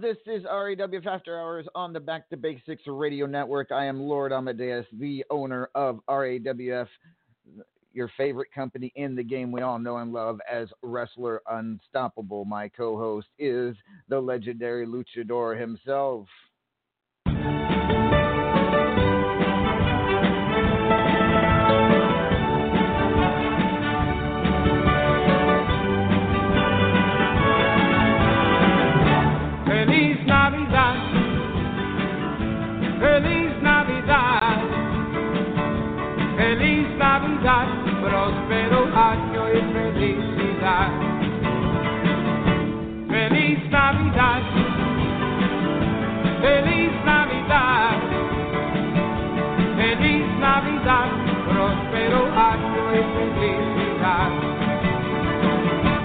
This is RAWF After Hours on the Back to Basics Radio Network. I am Lord Amadeus, the owner of RAWF, your favorite company in the game we all know and love as Wrestler Unstoppable. My co-host is the legendary luchador himself. Feliz Navidad, però spero año y felicidad. Feliz Navidad, feliz Navidad, feliz Navidad, prospero año y felicidad.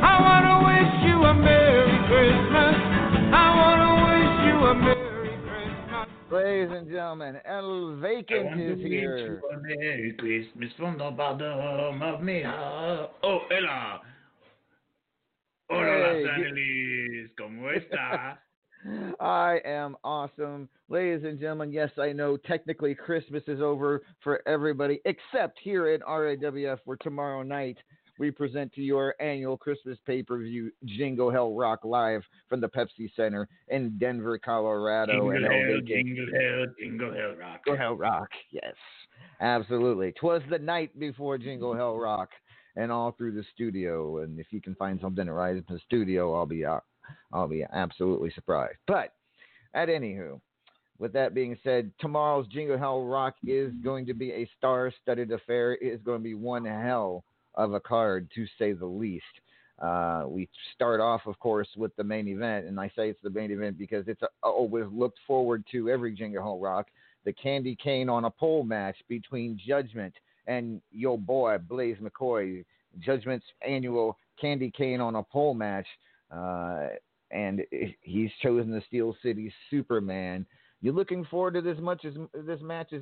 I wanna wish you a Merry Christmas. I wanna wish you a Merry Christmas. Ladies and gentlemen, El Vacant is here. I want to wish you a Merry Christmas from the bottom of me. Oh, Ella. Hola, hey, Los Angeles. ¿Cómo está? I am awesome. Ladies and gentlemen, yes, I know technically Christmas is over for everybody, except here at RAWF, where tomorrow night we present to you our annual Christmas pay-per-view, Jingle Hell Rock, live from the Pepsi Center in Denver, Colorado. Jingle Hell Rock. Jingle Hell Rock, yes, absolutely. 'Twas the night before Jingle Hell Rock, and all through the studio. And if you can find something to rise in the studio, I'll be absolutely surprised. But at anywho, with that being said, tomorrow's Jingle Hell Rock is going to be a star-studded affair. It is going to be one hell of a card, to say the least. We start off, of course, with the main event, and I say it's the main event because it's always looked forward to every Jingle Hell Rock, the candy cane on a pole match between Judgment and your boy, Blaze McCoy. Judgment's annual candy cane on a pole match. And he's chosen the Steel City Superman. You looking forward to this match as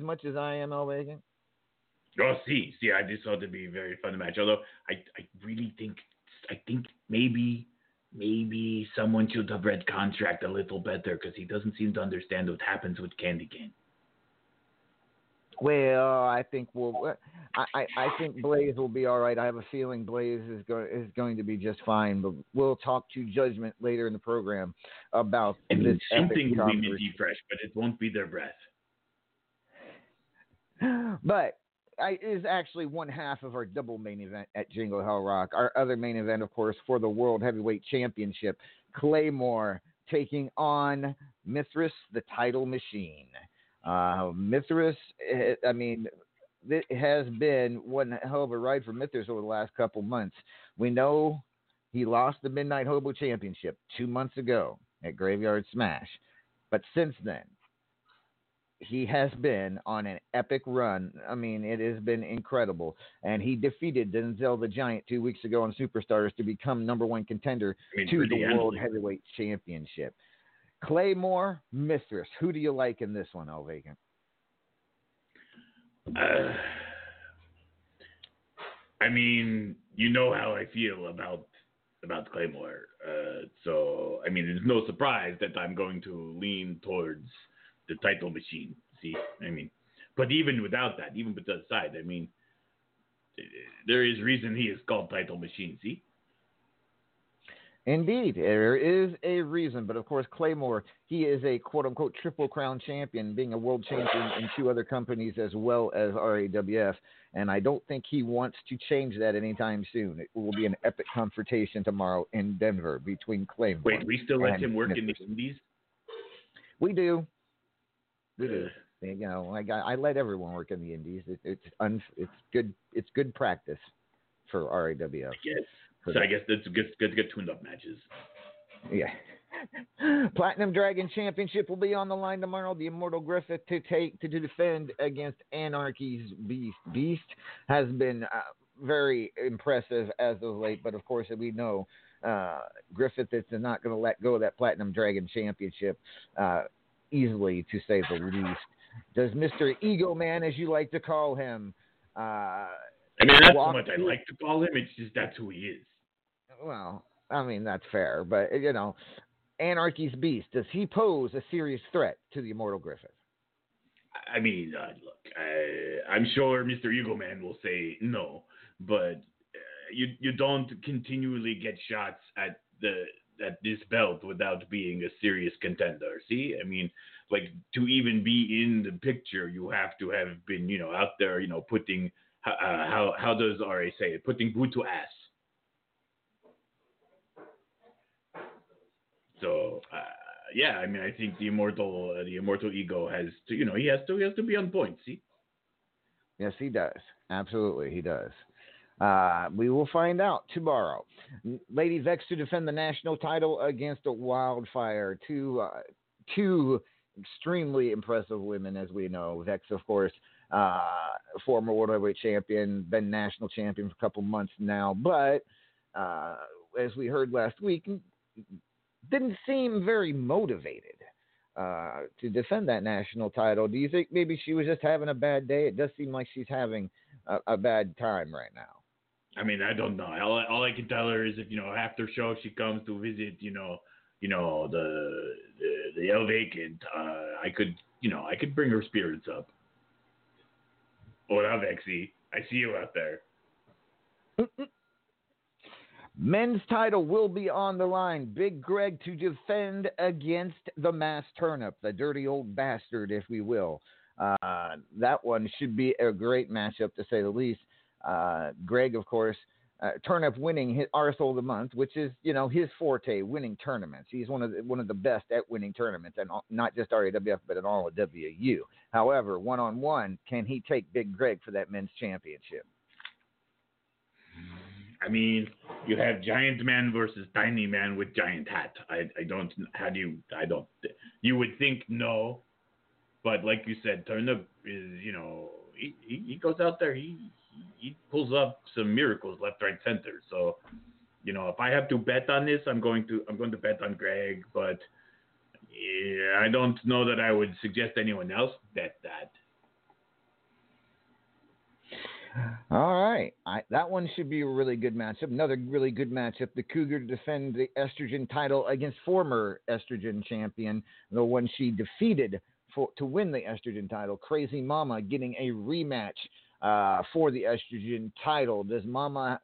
much as I am, El Vacant? Oh, see, I just thought it'd be a very fun match. Although I really think maybe someone should have read contract a little better, because he doesn't seem to understand what happens with candy cane. Well, I think Blaze will be all right. I have a feeling Blaze is going to be just fine. But we'll talk to Judgment later in the program about this. Something will be minty fresh, but it won't be their breath. But it is actually one half of our double main event at Jingle Hell Rock. Our other main event, of course, for the World Heavyweight Championship, Claymore taking on Mithras, the title machine. Mithras, I mean, it has been one hell of a ride for Mithras over the last couple months. We know he lost the Midnight Hobo Championship 2 months ago at Graveyard Smash. But since then, he has been on an epic run. I mean, it has been incredible. And he defeated Denzel the Giant 2 weeks ago on Superstars to become #1 contender to the World Heavyweight Championship. Claymore, Mithras. Who do you like in this one, El Vacant? I mean, you know how I feel about Claymore. So, I mean, it's no surprise that I'm going to lean towards the title machine. See, I mean, but even without that, even with that side, I mean, there is reason he is called title machine. See? Indeed, there is a reason, but of course, Claymore, he is a quote-unquote triple crown champion, being a world champion in two other companies as well as RAWF, and I don't think he wants to change that anytime soon. It will be an epic confrontation tomorrow in Denver between Claymore. Wait, we still let him work in the Indies? We do. You know, I let everyone work in the Indies. It's good. It's good practice for RAWF. Yes. So I guess that's good tuned-up matches. Yeah. Platinum Dragon Championship will be on the line tomorrow. The Immortal Griffith to defend against Anarchy's Beast. Beast has been very impressive as of late, but of course we know Griffith is not going to let go of that Platinum Dragon Championship easily, to say the least. Does Mr. Ego Man, as you like to call him, I mean, that's how much I like to call him. It's just that's who he is. Well, I mean, that's fair. But, you know, Anarchy's Beast, does he pose a serious threat to the Immortal Griffith? I mean, look, I'm sure Mr. Eagle Man will say no. But you don't continually get shots at this belt without being a serious contender. See, I mean, like, to even be in the picture, you have to have been, you know, out there, you know, putting – how does RA say it? Putting boot to ass. So yeah, I mean, I think the immortal Ego has to, you know, he has to be on point. See. Yes, he does. Absolutely, he does. We will find out tomorrow. Lady Vex to defend the national title against a Wildfire. Two extremely impressive women, as we know. Vex, of course, former world heavyweight champion, been national champion for a couple months now. But as we heard last week, didn't seem very motivated to defend that national title. Do you think maybe she was just having a bad day? It does seem like she's having a bad time right now. I mean, I don't know. All I can tell her is if, after show she comes to visit, the El Vacant, I could bring her spirits up. Hola, Vexy. I see you out there. Men's title will be on the line. Big Greg to defend against the Mass Turnip, the dirty old bastard, if we will. That one should be a great matchup, to say the least. Greg, of course, Turnip winning his Arsehole of the Month, which is, his forte, winning tournaments. He's one of the best at winning tournaments, and not just RAWF, but in all of WU. However, one-on-one, can he take Big Greg for that men's championship? I mean, you have Giant Man versus Tiny Man with Giant Hat. You would think no, but like you said, Turnip is, he goes out there, he pulls up some miracles left, right, center. So, if I have to bet on this, I'm going to bet on Greg, but I don't know that I would suggest anyone else bet that. All right. That one should be a really good matchup. Another really good matchup. The Cougar to defend the Estrogen title against former Estrogen champion, the one she defeated to win the Estrogen title. Crazy Mama getting a rematch for the Estrogen title. Does Mama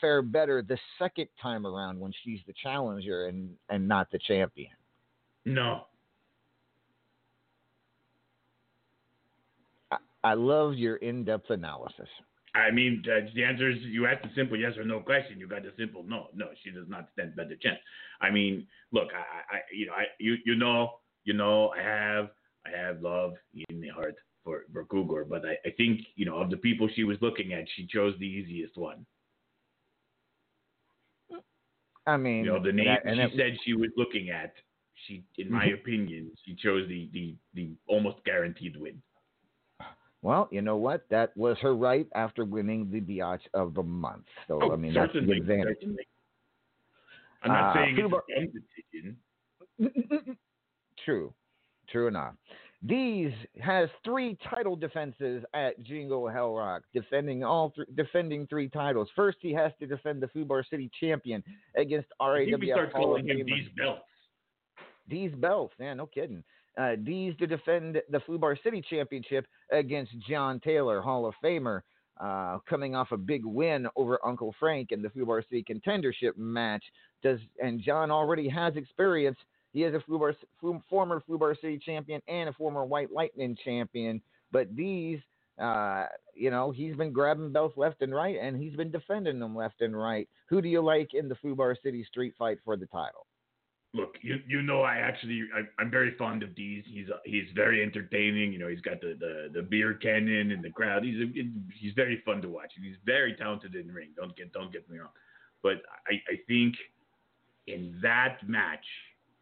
fare better the second time around when she's the challenger and not the champion? No. I love your in-depth analysis. I mean, the answer is you asked a simple yes or no question. You got the simple no. No, she does not stand better chance. I mean, look, I have love in the heart for Cougar, but I think, of the people she was looking at, she chose the easiest one. I mean, the name said she was looking at, in my opinion, she chose the almost guaranteed win. Well, you know what? That was her right after winning the Biatch of the Month. So, that's the advantage. Certainly. I'm not saying it's a decision. True enough. Dees has 3 title defenses at Jingle Hell Rock, defending 3 titles. First, he has to defend the Fubar City champion against RAWF. I think we start calling him Dees Belts. Dees Belts, yeah, no kidding. Dees to defend the Fubar City championship against John Taylor, Hall of Famer, coming off a big win over Uncle Frank in the Fubar City contendership match. And John already has experience. He is a former Fubar City champion and a former White Lightning champion. But Dees, he's been grabbing belts left and right, and he's been defending them left and right. Who do you like in the Fubar City street fight for the title? Look, I'm very fond of Dees. He's very entertaining. He's got the beer cannon in the crowd. He's very fun to watch, and he's very talented in the ring. Don't get me wrong, but I think in that match,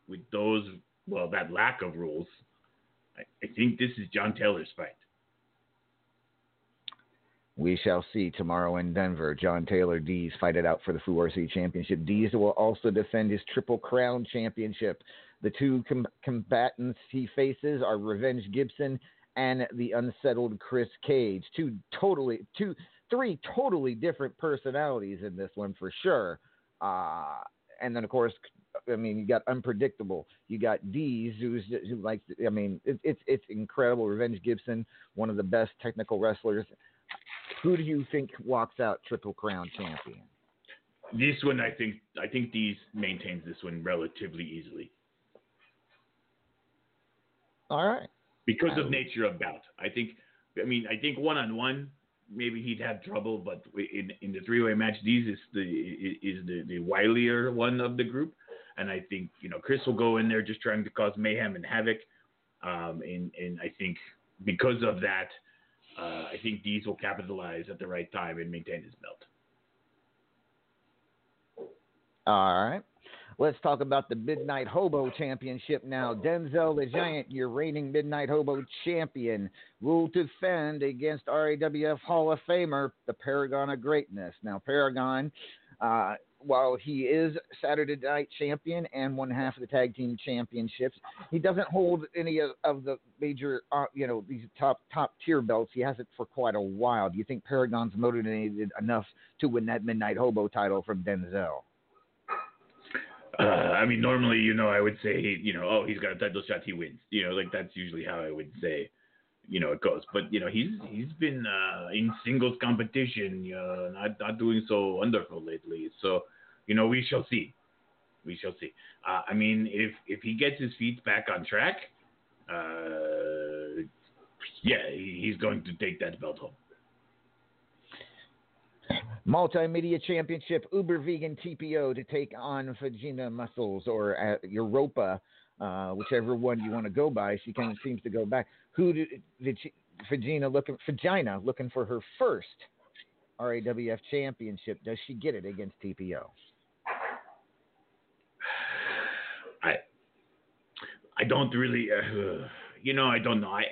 with that lack of rules, I think this is John Taylor's fight. We shall see tomorrow in Denver. John Taylor, Dees fight it out for the Fubar City Championship. Dees will also defend his Triple Crown Championship. The two combatants he faces are Revenge Gibson and the unsettled Chris Cage. Three totally different personalities in this one for sure. And then, of course, you got unpredictable. You got Dees, it's incredible. Revenge Gibson, one of the best technical wrestlers. Who do you think walks out Triple Crown champion? This one, I think Dees maintains this one relatively easily. All right. Because of nature of bout, I think one-on-one, maybe he'd have trouble, but in the three-way match, Dees is the wilier one of the group. And I think, Chris will go in there just trying to cause mayhem and havoc. And I think because of that, I think Dees will capitalize at the right time and maintain his belt. All right. Let's talk about the Midnight Hobo Championship now. Denzel the Giant, your reigning Midnight Hobo Champion, will defend against RAWF Hall of Famer, the Paragon of Greatness. Now, Paragon, while he is Saturday Night Champion and one half of the Tag Team Championships, he doesn't hold any of the major, these top tier belts. He hasn't for quite a while. Do you think Paragon's motivated enough to win that Midnight Hobo title from Denzel? I mean, normally, I would say, oh, he's got a title shot, he wins. That's usually how I would say, it goes. But, he's been in singles competition, not doing so wonderful lately. So, we shall see. I mean, if he gets his feet back on track, he's going to take that belt home. Multimedia Championship, Uber Vegan TPO to take on Vagina Muscles or Europa, whichever one you want to go by. She kind of seems to go back. Who did she, Vagina looking for her first RAWF Championship? Does she get it against TPO? I don't really, I don't know. I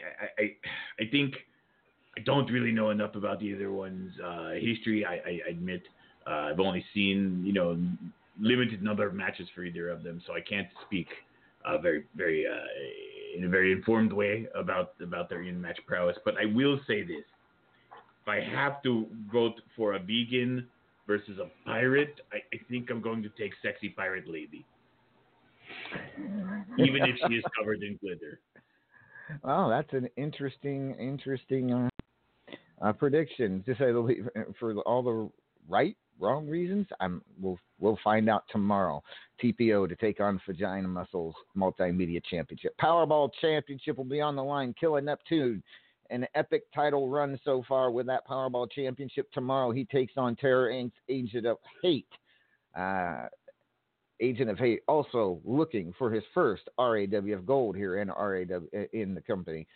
think. I don't really know enough about the other one's history. I admit I've only seen, limited number of matches for either of them, so I can't speak in a very informed way about their in-match prowess. But I will say this. If I have to vote for a vegan versus a pirate, I think I'm going to take Sexy Pirate Lady, even if she is covered in glitter. Wow, that's an interesting prediction, to say the least, for all the wrong reasons. We'll find out tomorrow. TPO to take on Vagina Muscles, Multimedia Championship. Powerball Championship will be on the line. Killer Neptune, an epic title run so far with that Powerball Championship. Tomorrow he takes on Terror Inc.'s Agent of Hate. Agent of Hate also looking for his first RAWF gold here in the company.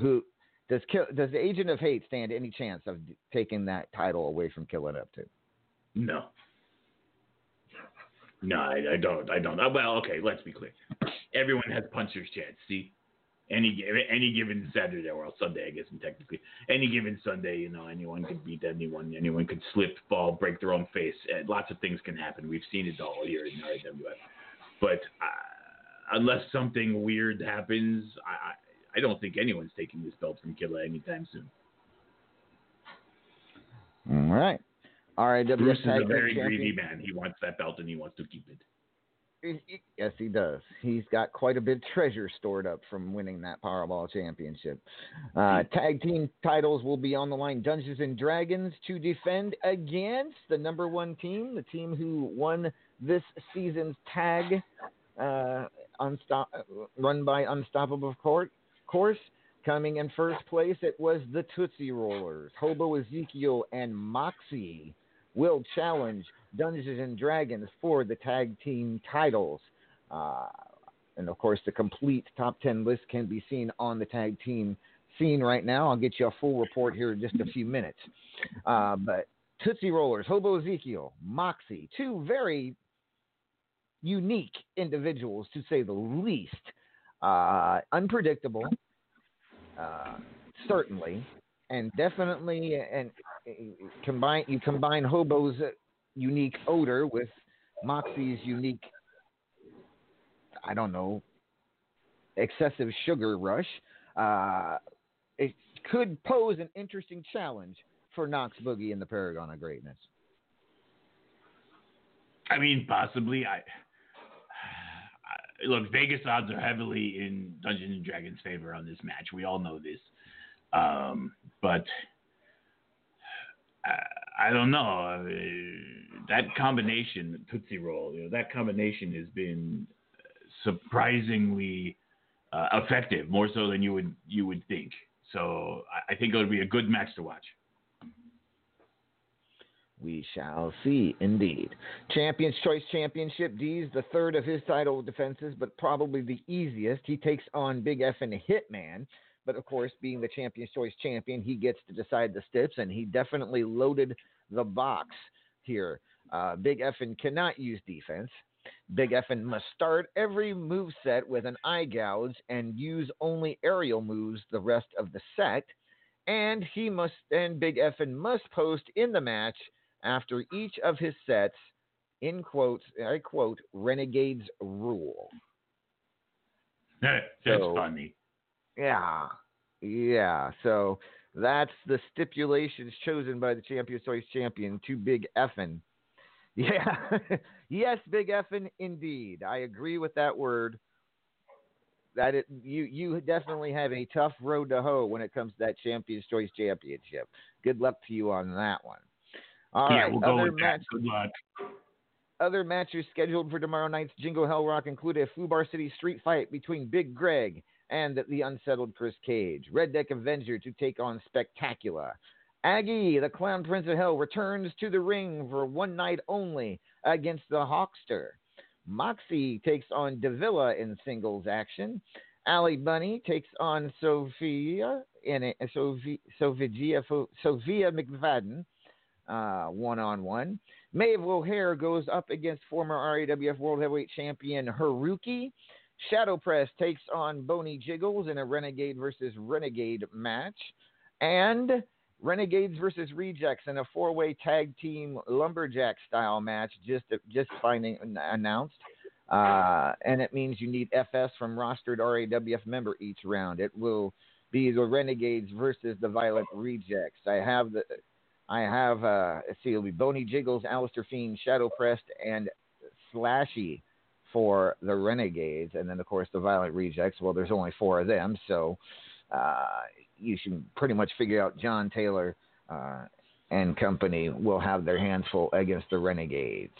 Who does the Agent of Hate stand any chance of taking that title away from Killer Neptune? No, I don't. Well, okay, let's be clear. Everyone has puncher's chance. See, any given Saturday or Sunday, I guess, and technically any given Sunday, anyone could beat anyone. Anyone could slip, fall, break their own face. Lots of things can happen. We've seen it all here in RAWF. But unless something weird happens, I don't think anyone's taking this belt from Killa anytime soon. All right. Bruce is a very greedy man. He wants that belt and he wants to keep it. Yes, he does. He's got quite a bit of treasure stored up from winning that Powerball Championship. Tag team titles will be on the line. Dungeons and Dragons to defend against the number one team, the team who won this season's tag, run by Unstoppable Course. Coming in first place, it was the Tootsie Rollers. Hobo Ezekiel and Moxie will challenge Dungeons and Dragons for the tag team titles. And, of course, the complete top 10 list can be seen on the tag team scene right now. I'll get you a full report here in just a few minutes. But Tootsie Rollers, Hobo Ezekiel, Moxie, two very unique individuals, to say the least. Unpredictable, certainly. And definitely, combine Hobo's unique odor with Moxie's unique, excessive sugar rush. It could pose an interesting challenge for Knox Boogie and the Paragon of Greatness. I mean, possibly. Look, Vegas odds are heavily in Dungeons and Dragons' favor on this match. We all know this. But I don't know, that combination, Tootsie Roll, that combination has been surprisingly effective, more so than you would think. So I think it would be a good match to watch. We shall see, indeed. Champions Choice Championship, Dees, the third of his title defenses, but probably the easiest. He takes on Big F and Hitman. But of course, being the Champion's Choice champion, he gets to decide the steps, and he definitely loaded the box here. Big Effin cannot use defense. Big Effin must start every moveset with an eye gouge and use only aerial moves the rest of the set. And he must, and Big Effin must post in the match after each of his sets, in quotes, I quote, Renegade's rule. That's so funny. Yeah. Yeah. So that's the stipulations chosen by the Champion's Choice champion to Big Effin. Yeah. Yes, Big Effin, indeed. I agree with that word. That it, you definitely have a tough road to hoe when it comes to that Champion's Choice championship. Good luck to you on that one. All right. We'll go with that. Good luck. Other matches scheduled for tomorrow night's Jingle Hell Rock include a Fubar City street fight between Big Greg and the unsettled Chris Cage. Red Deck Avenger to take on Spectacular. Aggie, the Clown Prince of Hell, returns to the ring for one night only against the Hawkster. Moxie takes on Davila in singles action. Alley Bunny takes on Sophia in a Sophia McFadden, one-on-one. Maeve O'Hare goes up against former RAWF World Heavyweight Champion Haruki. Shadow Press takes on Boney Jiggles in a Renegade versus Renegade match. And Renegades versus Rejects in a four-way tag team lumberjack-style match just finally announced. And it means you need FS from rostered RAWF member each round. It will be the Renegades versus the Violet Rejects. It'll be Boney Jiggles, Alistair Fiend, Shadow Prest, and Slashy for the Renegades. And then, of course, the Violet Rejects. Well, there's only four of them, so you should pretty much figure out John Taylor and company will have their hands full against the Renegades.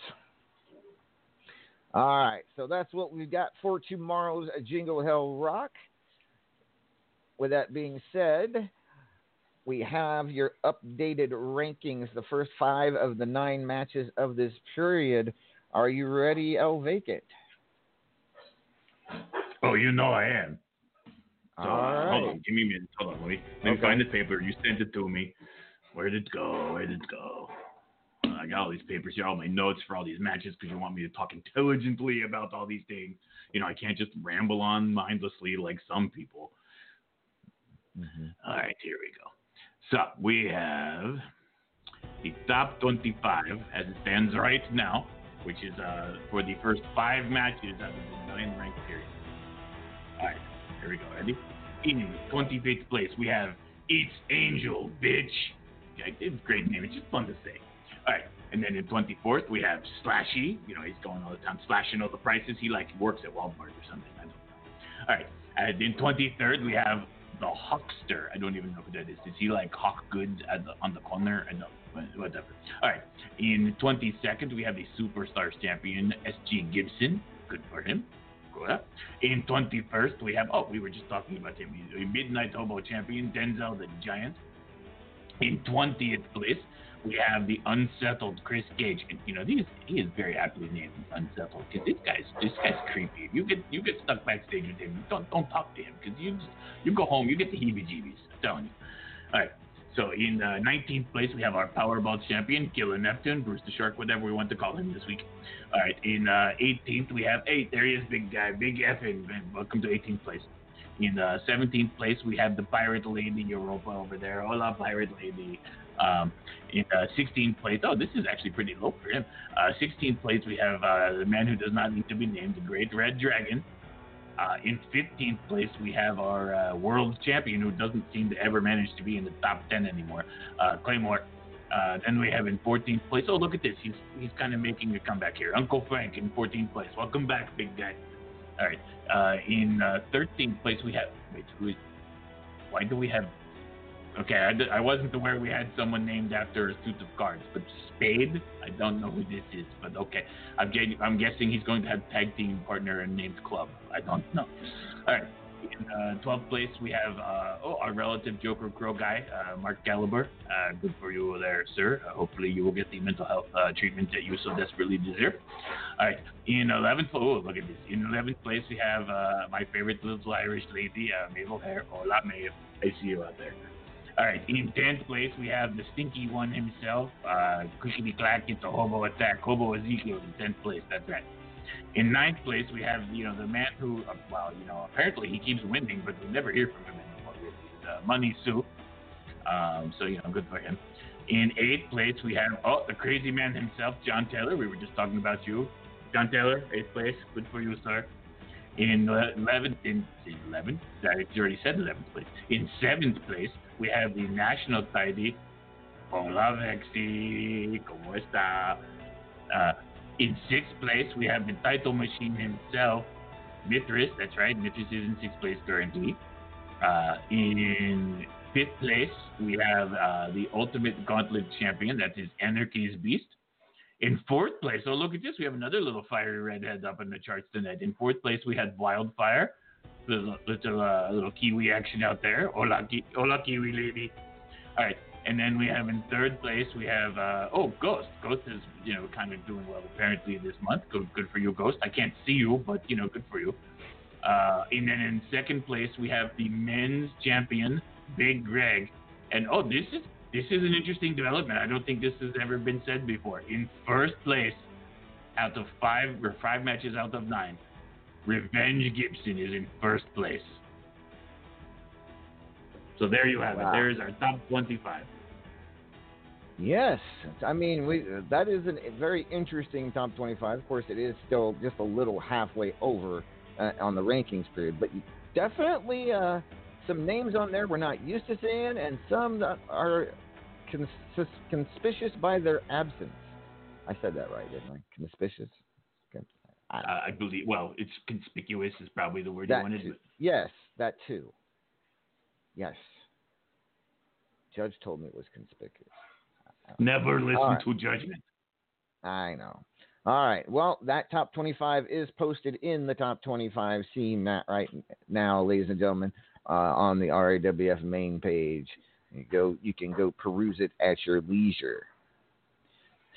All right, so that's what we've got for tomorrow's Jingle Hell Rock. With that being said, we have your updated rankings, the first 5 of the 9 matches of this period. Are you ready, El Vacant? Oh, you know I am. So, right. Hold on, give me a minute. Hold on, let me find the paper. You sent it to me. Where did it go? I got all these papers here, all my notes for all these matches because you want me to talk intelligently about all these things. You know, I can't just ramble on mindlessly like some people. Mm-hmm. All right, here we go. So we have the top 25 as it stands right now, which is for the first 5 matches out of the 9 ranked series. All right, here we go. Ready? In 25th place, we have It's Angel, bitch. Yeah, it's a great name. It's just fun to say. All right, and then in 24th, we have Slashy. You know, he's going all the time, slashing all the prices. He like works at Walmart or something. I don't know. All right, and in 23rd, we have the Hawkster. I don't even know who that is. Is he like hawk goods on the corner? I don't, whatever. All right. In 22nd, we have the Superstars champion, SG Gibson. Good for him. Go up. In 21st, we have, we were just talking about him. He's a Midnight Hobo champion, Denzel the Giant. In 20th place, we have the unsettled Chris Cage. And, you know, he is very aptly named Unsettled because this guy's creepy. You get stuck backstage with him. Don't talk to him because you go home. You get the heebie-jeebies. I'm telling you. All right. So in 19th place, we have our Powerball champion, Killer Neptune, Bruce the Shark, whatever we want to call him this week. All right. In 18th, we have there he is, big guy, Big Effin. Welcome to 18th place. In 17th place, we have the Pirate Lady Europa over there. Hola, Pirate Lady. In 16th place, this is actually pretty low for him. 16th place, we have the man who does not need to be named, the Great Red Dragon. In 15th place, we have our world champion who doesn't seem to ever manage to be in the top 10 anymore, Claymore. Then we have in 14th place, look at this. He's kind of making a comeback here. Uncle Frank in 14th place. Welcome back, big guy. All right. In 13th place, we have... Wait, why do we have... Okay, I wasn't aware we had someone named after a suit of cards, but Spade? I don't know who this is, but okay. I'm guessing he's going to have a tag team partner named Club. I don't know. All right. In 12th place, we have our relative Joker Crow guy, Mark Gallagher. Good for you there, sir. Hopefully you will get the mental health treatment that you so desperately deserve. All right. In 11th, look at this. In 11th place, we have my favorite little Irish lady, Maeve O'Hare. Hola, Maeve. I see you out there. All right. In 10th place, we have the stinky one himself, Crickety Clack. It's a hobo attack. Hobo Ezekiel in 10th place. That's right. In 9th place, we have, the man who, apparently he keeps winning, but we never hear from him anymore. It's Money Sue. Good for him. In 8th place, we have, the crazy man himself, John Taylor. We were just talking about you. John Taylor, 8th place. Good for you, sir. In 11th, I already said 11th place. In 7th place, we have the national tidy, Hola Vexi, ¿Cómo está? In 6th place, we have the title machine himself, Mithras. That's right, Mithras is in 6th place currently. In 5th place, we have the ultimate gauntlet champion. That is Anarchy's Beast. In 4th place, oh, look at this. We have another little fiery redhead up in the charts tonight. In 4th place, we had Wildfire. Little Kiwi action out there. Hola, Kiwi lady. All right. And then we have in 3rd place, we have, Ghost. Ghost is, kind of doing well apparently this month. Good for you, Ghost. I can't see you, but, good for you. And then in 2nd place, we have the men's champion, Big Greg. And, this is an interesting development. I don't think this has ever been said before. In 1st place, out of 5 matches out of 9, Revenge Gibson is in 1st place. So there you have it. There is our top 25. Yes. I mean, that is a very interesting top 25. Of course, it is still just a little halfway over on the rankings period. But definitely some names on there we're not used to seeing, and some that are conspicuous by their absence. I said that right, didn't I? Conspicuous. I believe. Well, it's conspicuous is probably the word you wanted. Yes, that too. Yes. Judge told me it was conspicuous. Never listen to Judgment. I know. All right. Well, that top 25 is posted in the top 25 scene right now, ladies and gentlemen, on the RAWF main page. You can go peruse it at your leisure.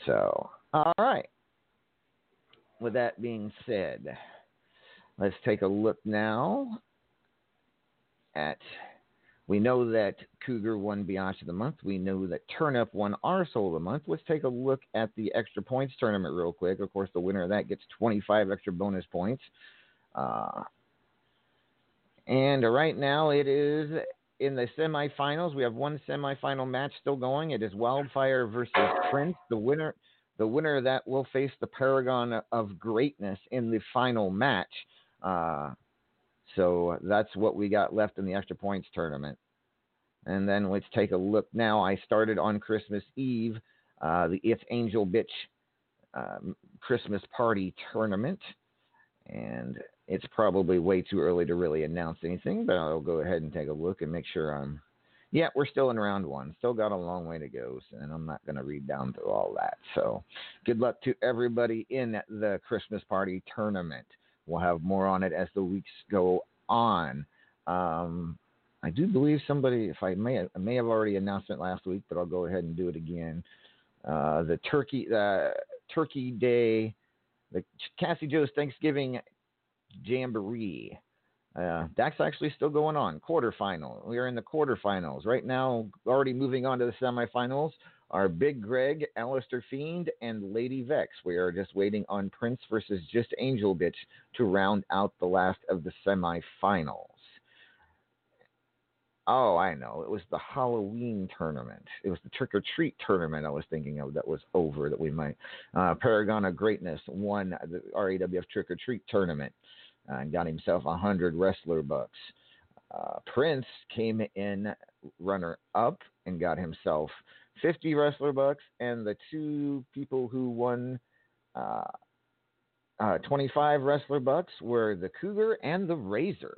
So, all right. With that being said, let's take a look now at... We know that Cougar won Biatch of the Month. We know that Turnup won Our Soul of the Month. Let's take a look at the Extra Points Tournament real quick. Of course, the winner of that gets 25 extra bonus points. And right now it is in the semifinals. We have one semifinal match still going. It is Wildfire versus Prince. The winner of that will face the Paragon of Greatness in the final match. So that's what we got left in the Extra Points Tournament. And then let's take a look now. I started on Christmas Eve, the It's Angel Bitch Christmas Party Tournament. And it's probably way too early to really announce anything, but I'll go ahead and take a look and make sure I'm... Yeah, we're still in round one. Still got a long way to go, and I'm not going to read down through all that. So good luck to everybody in the Christmas Party Tournament. We'll have more on it as the weeks go on. I do believe somebody, I may have already announced it last week, but I'll go ahead and do it again. The Turkey Day, the Cassie Joe's Thanksgiving Jamboree. That's actually still going on. Quarterfinal. We are in the quarterfinals right now. Already moving on to the semifinals are Big Greg, Alistair Fiend, and Lady Vex. We are just waiting on Prince versus Just Angel Bitch to round out the last of the semifinals. Oh, I know. It was the Halloween tournament. It was the trick-or-treat tournament I was thinking of that was over that we might. Paragon of Greatness won the RAWF trick-or-treat tournament and got himself 100 wrestler bucks. Prince came in runner-up and got himself 50 wrestler bucks, and the two people who won 25 wrestler bucks were the Cougar and the Razor.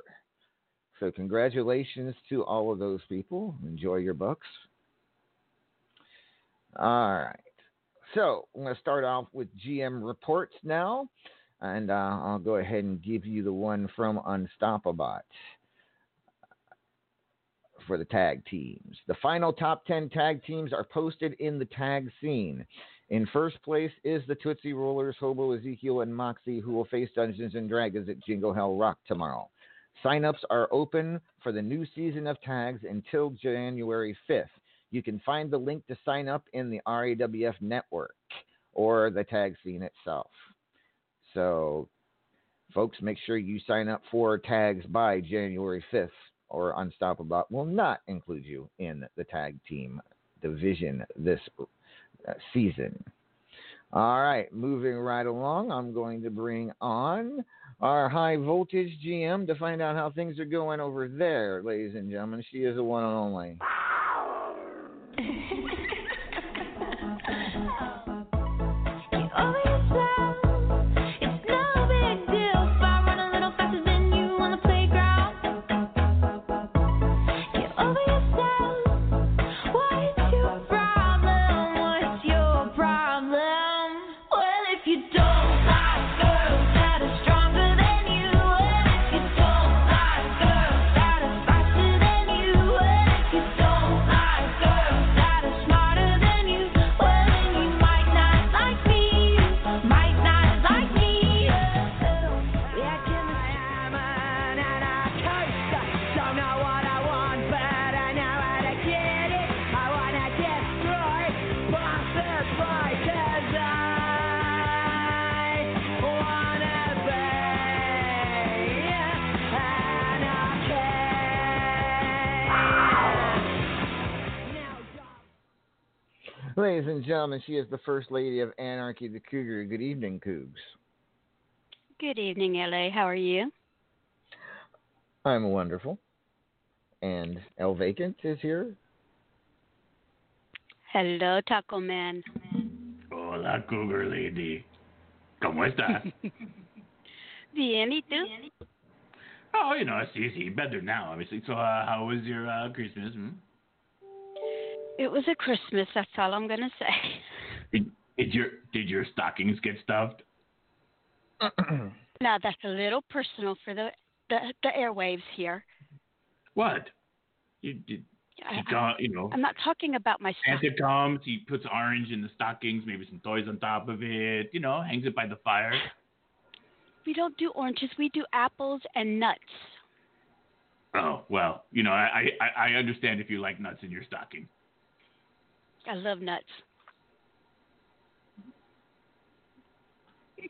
So congratulations to all of those people. Enjoy your bucks. All right. So I'm going to start off with GM reports now, and I'll go ahead and give you the one from Unstoppabot. for the tag teams. The final top 10 tag teams are posted in the tag scene. In first place is the Tootsie Rollers, Hobo Ezekiel, and Moxie, who will face Dungeons & Dragons at Jingle Hell Rock tomorrow. Sign-ups are open for the new season of tags until January 5th. You can find the link to sign up in the RAWF network or the tag scene itself. So, folks, make sure you sign up for tags by January 5th or Unstoppable will not include you in the tag team division this season. All right, moving right along, I'm going to bring on our High Voltage GM to find out how things are going over there, ladies and gentlemen. She is the one and only. Ladies and gentlemen, she is the First Lady of Anarchy, the Cougar. Good evening, Cougs. Good evening, LA. How are you? I'm wonderful. And El Vacant is here. Hello, Taco Man. Hola, Cougar Lady. ¿Cómo estás? Bien, ¿y tú? Oh, you know, it's easy. Better now, obviously. So, how was your Christmas? It was a Christmas, that's all I'm going to say. Did your stockings get stuffed? Now, that's a little personal for the airwaves here. What? I'm not talking about my stockings. Santa comes, he puts orange in the stockings, maybe some toys on top of it, you know, hangs it by the fire. We don't do oranges, we do apples and nuts. Oh, well, you know, I understand if you like nuts in your stocking. I love nuts.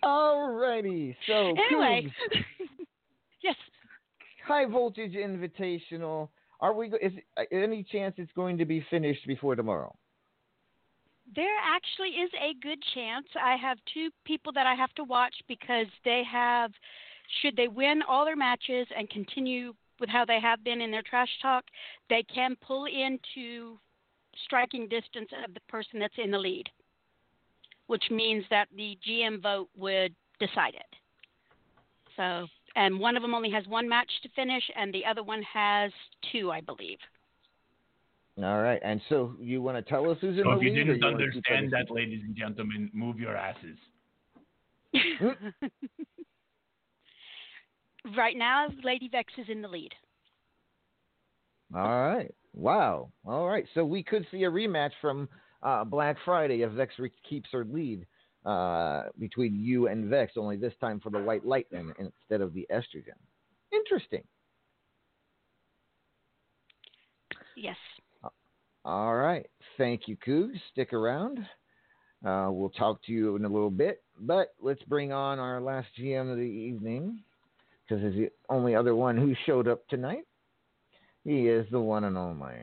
Alrighty, so anyway, yes. High Voltage Invitational. Is any chance it's going to be finished before tomorrow? There actually is a good chance. I have two people that I have to watch because they have, should they win all their matches and continue with how they have been in their trash talk, they can pull into striking distance of the person that's in the lead, which means that the GM vote would decide it. So, and one of them only has one match to finish, and the other one has two, I believe. All right, and so you want to tell us who's in the lead? So if you didn't understand that, ladies and gentlemen, move your asses. Right now, Lady Vex is in the lead. All right. Wow. All right. So we could see a rematch from Black Friday if Vex keeps her lead between you and Vex, only this time for the White Lightning instead of the Estrogen. Interesting. Yes. All right. Thank you, Cougs. Stick around. We'll talk to you in a little bit, but let's bring on our last GM of the evening, because he's the only other one who showed up tonight. He is the one and only.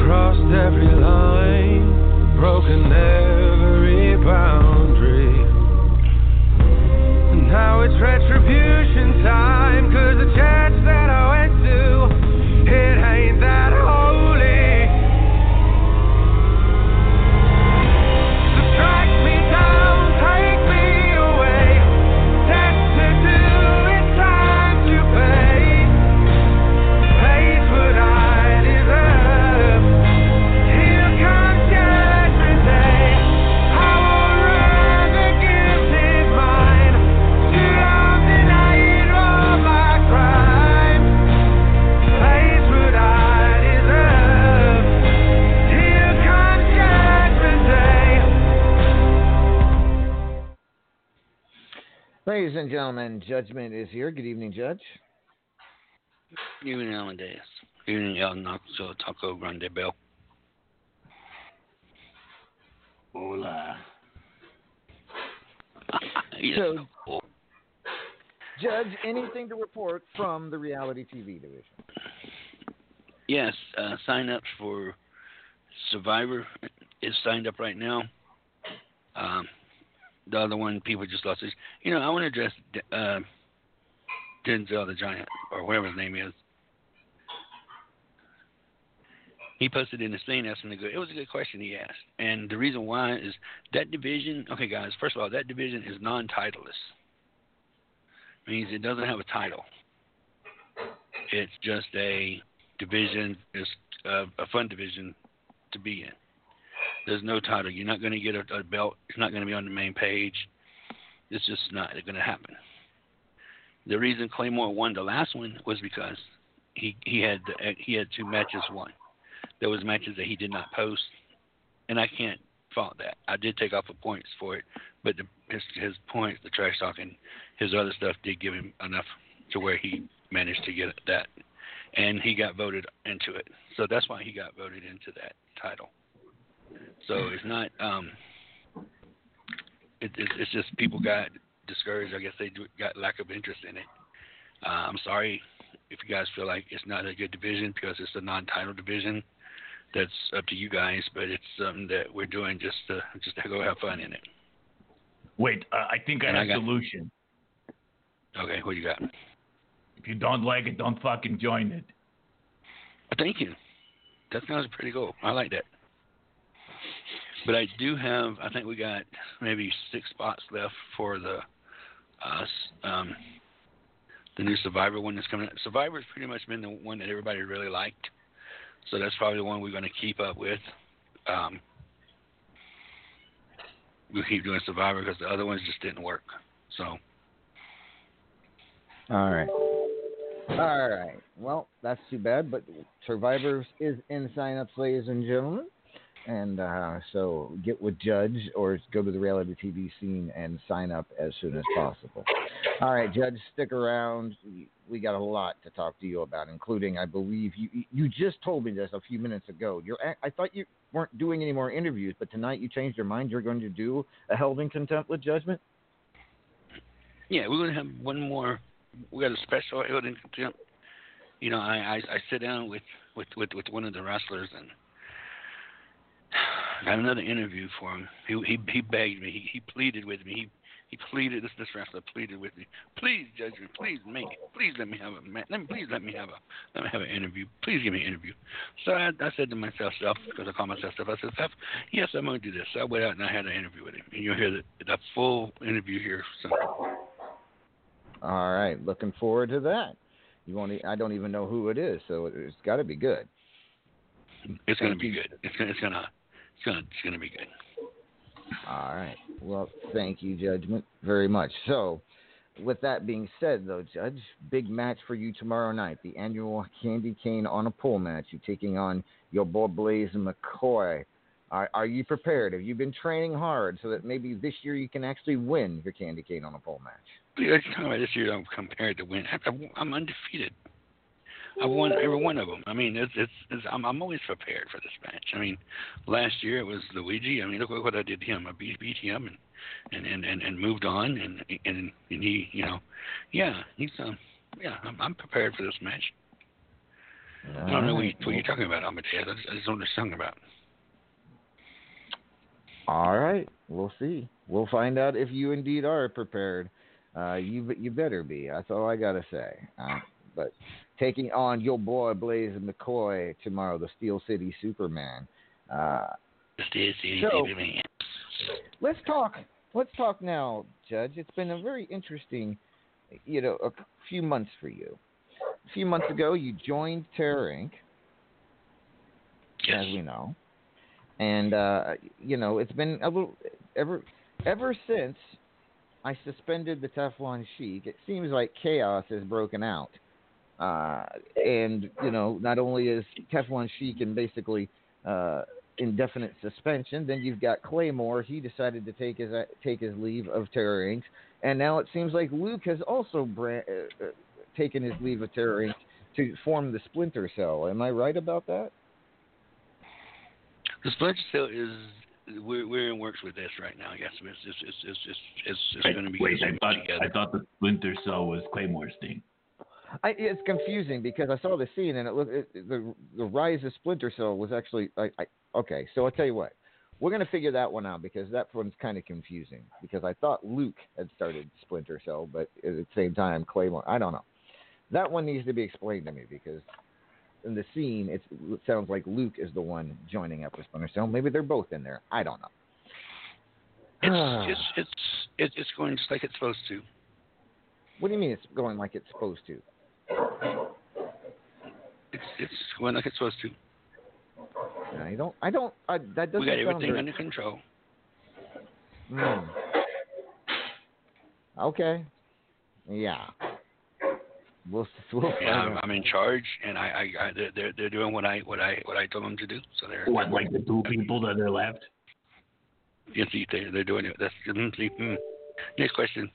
Crossed every line, broken every boundary. Now it's retribution time, 'cause the church that I went to, it ain't that holy. So track me down, take me away, tax to do, it's time to pay. Ladies and gentlemen, Judgment is here. Good evening, Judge. Good evening, Amadeus. Good evening, El Noxo Taco Grande Bell. Hola. So, Judge, anything to report from the reality TV division? Yes, sign-ups for Survivor is signed up right now. The other one, people just lost it. You know, I want to address Denzel the Giant, or whatever his name is. He posted in his thing asking it was a good question he asked. And the reason why is that division, okay, guys, first of all, that division is non-titleless. It means it doesn't have a title. It's just a division, just a fun division to be in. There's no title. You're not going to get a belt. It's not going to be on the main page. It's just not going to happen. The reason Claymore won the last one was because he had two matches won. There was matches that he did not post, and I can't fault that. I did take off the points for it, but his points, the trash talking, his other stuff did give him enough to where he managed to get that, and he got voted into it. So that's why he got voted into that title. So it's not it's just people got discouraged. I guess they got lack of interest in it. I'm sorry if you guys feel like it's not a good division because it's a non-title division. That's up to you guys, but it's something that we're doing just to go have fun in it. Wait, I think I have a solution. Okay, what do you got? If you don't like it, don't fucking join it. Thank you. That sounds pretty cool. I like that. But I do have, I think we got maybe 6 spots left for the new Survivor one that's coming out. Survivor's pretty much been the one that everybody really liked. So that's probably the one we're going to keep up with. We'll keep doing Survivor because the other ones just didn't work. So. All right. Well, that's too bad, but Survivor is in sign-ups, ladies and gentlemen. And so get with Judge or go to the reality TV scene and sign up as soon as possible. All right, Judge, stick around. We got a lot to talk to you about, including, I believe, you just told me this a few minutes ago. I thought you weren't doing any more interviews, but tonight you changed your mind. You're going to do a held in contempt with judgment? Yeah, we're going to have one more. We got a special held in contempt. You know, I sit down with one of the wrestlers and I got another interview for him. He begged me. He pleaded with me. He pleaded. This wrestler pleaded with me. Please, Judgment. Please make it. Please let me have a match. Let me have an interview. Please give me an interview. So I said to myself, because I call myself stuff. I said, yes, I'm going to do this. So I went out and I had an interview with him. And you'll hear the full interview here soon. All right. Looking forward to that. I don't even know who it is, so it's got to be good. It's going to be good. It's going to be good. All right. Well, thank you, Judgment, very much. So, with that being said, though, Judge, big match for you tomorrow night, the annual Candy Cane on a Pole match. You're taking on your boy, Blaze McCoy. Are you prepared? Have you been training hard so that maybe this year you can actually win your Candy Cane on a Pole match? You're talking about this year I'm compared to win. I'm undefeated. I won every one of them. I mean, I'm always prepared for this match. I mean, last year it was Luigi. I mean, look what I did to him. I beat him and moved on. And he, you know, I'm prepared for this match. I don't know what you're talking about, Amadeus. I just don't know what you're talking about. All right, we'll see. We'll find out if you indeed are prepared. You better be. That's all I gotta say. But taking on your boy, Blaze McCoy, tomorrow, the Steel City Superman. Superman. Let's talk now, Judge. It's been a very interesting, a few months for you. A few months ago, you joined Terror Inc., yes, as we know. And, it's been a little ever since I suspended the Teflon Sheik, it seems like chaos has broken out. And not only is Teflon Sheik and basically indefinite suspension. Then you've got Claymore. He decided to take his leave of Terror Inc. And now it seems like Luke has also taken his leave of Terror Inc. to form the Splinter Cell. Am I right about that? The Splinter Cell is we're in works with this right now. Yes, it's going to be. Wait, I thought the Splinter Cell was Claymore's thing. It's confusing because I saw the scene and it looked the rise of Splinter Cell was actually okay. So I'll tell you what, we're going to figure that one out because that one's kind of confusing because I thought Luke had started Splinter Cell, but at the same time Claymore. I don't know. That one needs to be explained to me because in the scene it sounds like Luke is the one joining up with Splinter Cell. Maybe they're both in there. I don't know. It's going just like it's supposed to. What do you mean it's going like it's supposed to? It's going like it's supposed to. I don't, that doesn't. We got everything under control. Okay. Yeah. We'll yeah, I'm in charge, and I they're doing what I told them to do. So they're what, like the two people that are left. Yes, they're doing it. That's next question.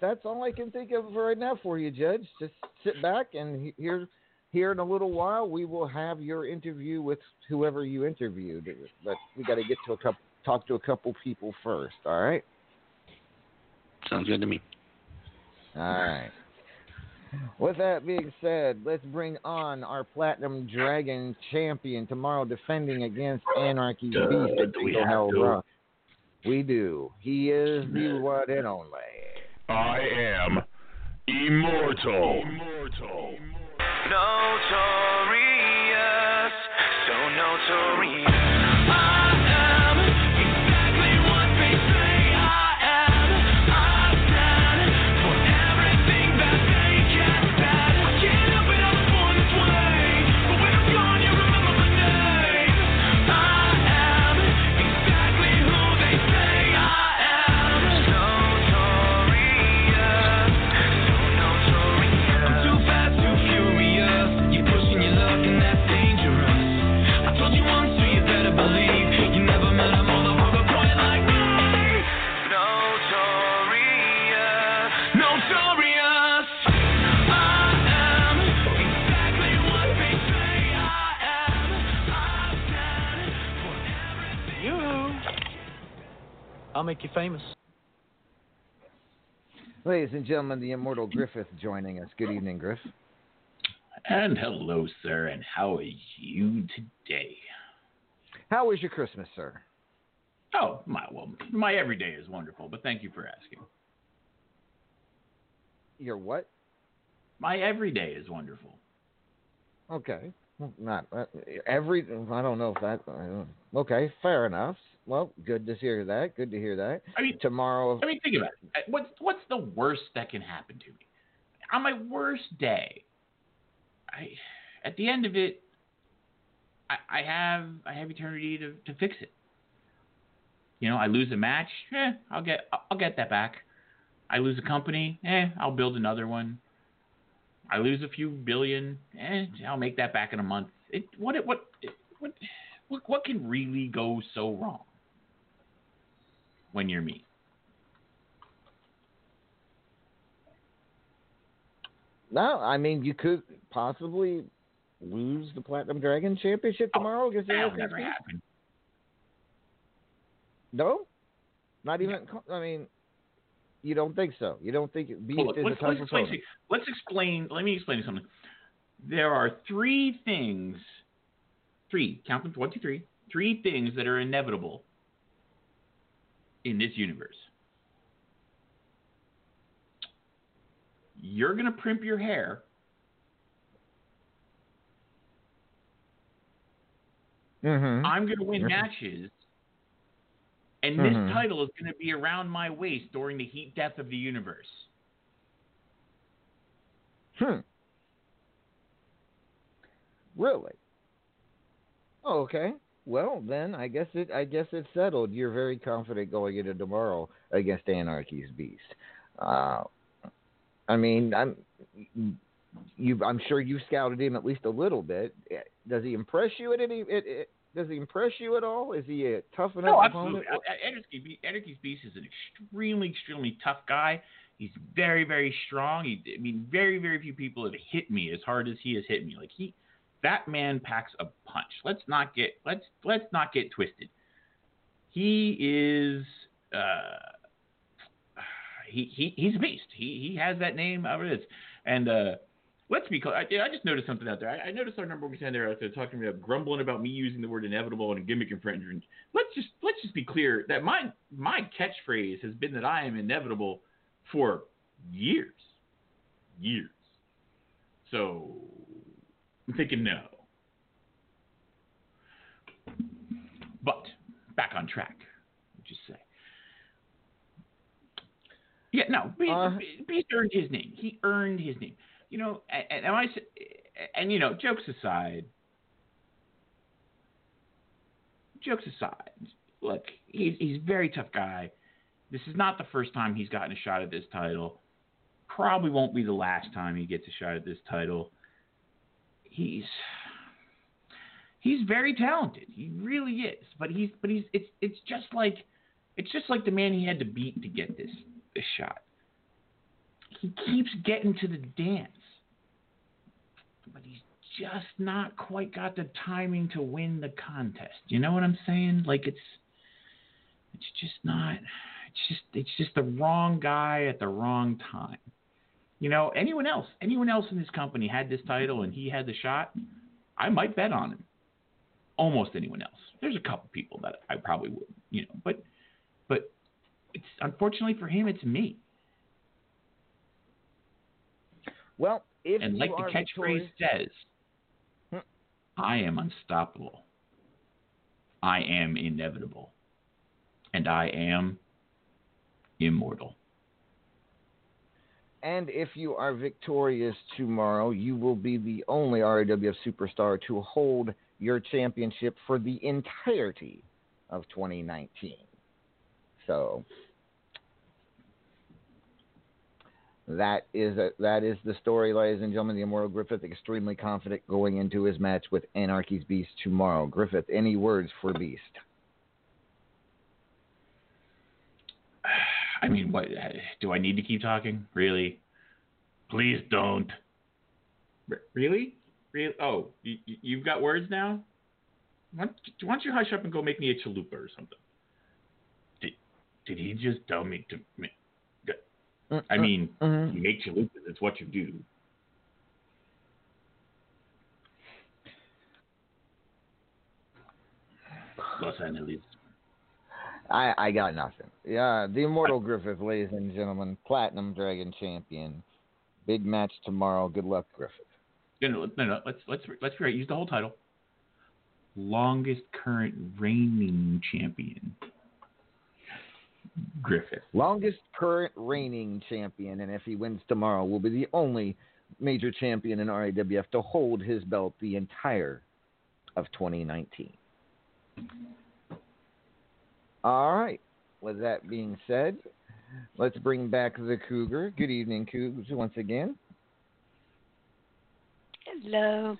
That's all I can think of right now for you, Judge. Just sit back and here in a little while we will have your interview with whoever you interviewed. But we got to get to talk to a couple people first. All right. Sounds good to me. All right. With that being said, let's bring on our Platinum Dragon champion tomorrow, defending against Anarchy's Beast at Jingle Hell Rock. We do. He is the one and only. I am immortal. Notorious, so notorious. I am exactly what they say I am. I stand for everything that they can stand. I can't help it, I was born this way. But when I'm gone, you remember my name. I am exactly who they say I am. So notorious. I'm too fast, too furious. You're pushing your luck and that's dangerous. I told you once, so you better believe. You never met a motherfucker quite like me. Notorious. I am exactly what they say I am. I stand for everything. I'll make you famous. Ladies and gentlemen, the immortal Griffith joining us. Good evening, Griff. And hello, sir, and how are you today? How was your Christmas, sir? Oh, my everyday is wonderful, but thank you for asking. Your what? My everyday is wonderful. Okay. I don't know if that. Okay, fair enough. Well, good to hear that. I mean, tomorrow. I mean, think about it. What's the worst that can happen to me? On my worst day, at the end of it, I have eternity to fix it. You know, I lose a match. I'll get that back. I lose a company. I'll build another one. I lose a few billion, I'll make that back in a month. What can really go so wrong when you're me? No, I mean you could possibly lose the Platinum Dragon Championship tomorrow. That'll never happen. No, not even. No. I mean. You don't think so? You don't think Beast is a type of person? Let's explain. Let me explain something. There are three things. Three. Count them. 1, 2, 3. Three things that are inevitable in this universe. You're gonna primp your hair. Mm-hmm. I'm gonna win matches. And this title is going to be around my waist during the heat death of the universe. Really? Oh, okay. Well, then I guess it's settled. You're very confident going into tomorrow against Anarchy's Beast. I mean, I'm sure you've scouted him at least a little bit. Does he impress you at any? Does he impress you at all? Is he a tough enough? No, absolutely. Anarchy's Beast is an extremely tough guy. He's very, very strong. Very, very few people have hit me as hard as he has hit me. Like that man packs a punch. Let's not get twisted. He is. He's a beast. He has that name. It is. And let's be clear. I just noticed something out there. I noticed our number one contender out there talking about grumbling about me using the word inevitable and gimmick infringement. Let's just be clear that my catchphrase has been that I am inevitable for years. So I'm thinking no. But back on track. Let's just say. Yeah, no, Beast earned his name. He earned his name. You know, and you know, jokes aside, look, he's a very tough guy. This is not the first time he's gotten a shot at this title. Probably won't be the last time he gets a shot at this title. He's very talented. He really is. But it's just like the man he had to beat to get this. A shot. He keeps getting to the dance, but he's just not quite got the timing to win the contest. You know what I'm saying? Like it's just not. It's just the wrong guy at the wrong time. You know, anyone else in this company had this title and he had the shot, I might bet on him. Almost anyone else. There's a couple people that I probably would, you know, but. It's, unfortunately for him, it's me. Well, the catchphrase says, I am unstoppable. I am inevitable. And I am immortal. And if you are victorious tomorrow, you will be the only RAWF superstar to hold your championship for the entirety of 2019. So that is the story, ladies and gentlemen. The Immortal Griffith, extremely confident going into his match with Anarchy's Beast tomorrow. Griffith, any words for Beast? I mean, what do I need to keep talking? Really? Please don't. Really? Oh, you've got words now? Why don't you hush up and go make me a chalupa or something? Did he just tell me to? You make chalupas. It's what you do. Los Angeles. I got nothing. Yeah, the Immortal Griffith, ladies and gentlemen, Platinum Dragon Champion. Big match tomorrow. Good luck, Griffith. No. Let's use the whole title. Longest current reigning champion. Griffith. Longest current reigning champion, and if he wins tomorrow, will be the only major champion in RAWF to hold his belt the entire of 2019. All right. With that being said, let's bring back the Cougar. Good evening, Cougs, once again. Hello.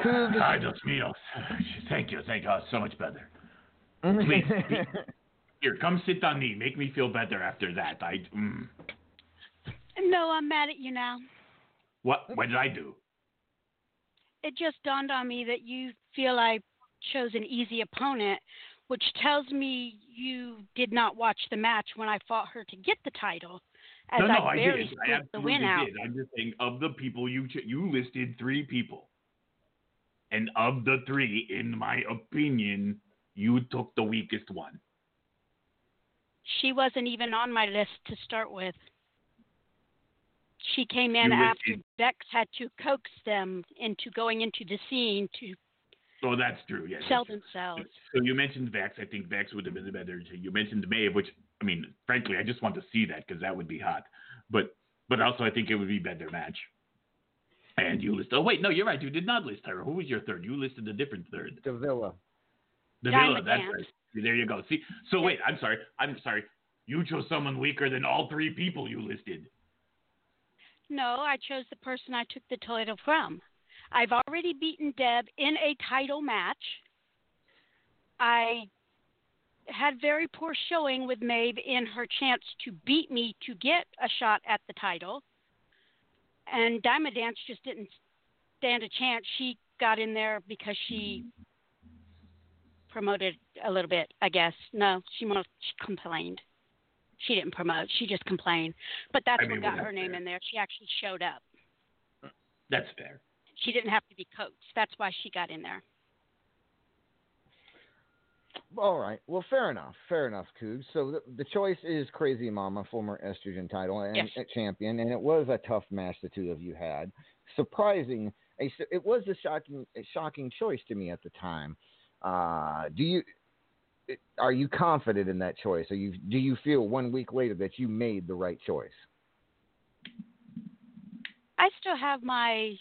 Cougs. Hi, Dos Mios. Thank you. Oh, so much better. Please, here, come sit on me. Make me feel better after that. No, I'm mad at you now. What? What did I do? It just dawned on me that you feel I chose an easy opponent, which tells me you did not watch the match when I fought her to get the title. I did. I absolutely did. I'm just saying, of the people you listed, 3 people, and of the 3, in my opinion. You took the weakest one. She wasn't even on my list to start with. She came in after Vex had to coax them into going into the scene to that's true. Yes, sell themselves. So you mentioned Vex. I think Vex would have been better. You mentioned Maeve, which, I mean, frankly, I just want to see that because that would be hot. But also I think it would be better match. And you listed... Oh, wait, no, you're right. You did not list her. Who was your third? You listed a different third. Davila, that's right. There you go. See, so wait, I'm sorry. You chose someone weaker than all 3 people you listed. No, I chose the person I took the title from. I've already beaten Deb in a title match. I had very poor showing with Maeve in her chance to beat me to get a shot at the title. And Diamond Dance just didn't stand a chance. She got in there because she promoted a little bit, I guess. No, she complained. She didn't promote. She just complained. But that's what got her name in there. She actually showed up. That's fair. She didn't have to be coached. That's why she got in there. All right. Well, fair enough. Fair enough, Coog. So the choice is Crazy Mama, former Estrogen title and champion, and it was a tough match the two of you had. Surprising. It was a shocking choice to me at the time. Are you confident in that choice? Do you feel 1 week later that you made the right choice? I still have my...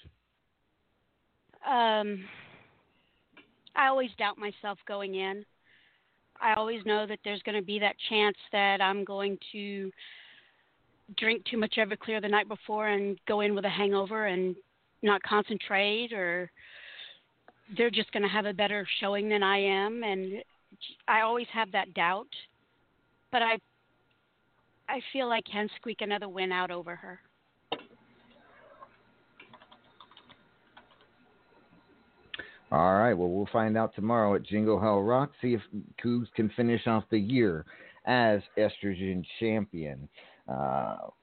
I always doubt myself going in. I always know that there's going to be that chance that I'm going to drink too much Everclear the night before and go in with a hangover and not concentrate, or they're just going to have a better showing than I am. And I always have that doubt, but I feel I can squeak another win out over her. All right, well, we'll find out tomorrow at Jingle Hell Rock, see if Cougs can finish off the year as Estrogen Champion.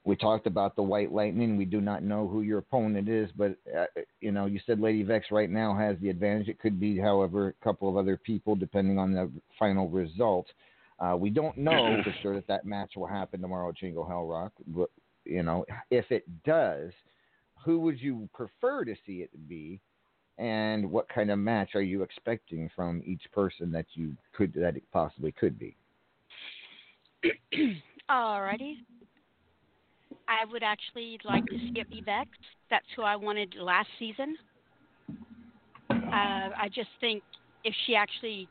We talked about the White Lightning. We do not know who your opponent is, but, you said Lady Vex right now has the advantage. It could be, however, a couple of other people, depending on the final result. We don't know for sure that match will happen tomorrow at Jingle Hell Rock, but, if it does, who would you prefer to see it be? And what kind of match are you expecting from each person that it possibly could be? Alrighty. I would actually like to skip Vex. That's who I wanted last season. I just think if she actually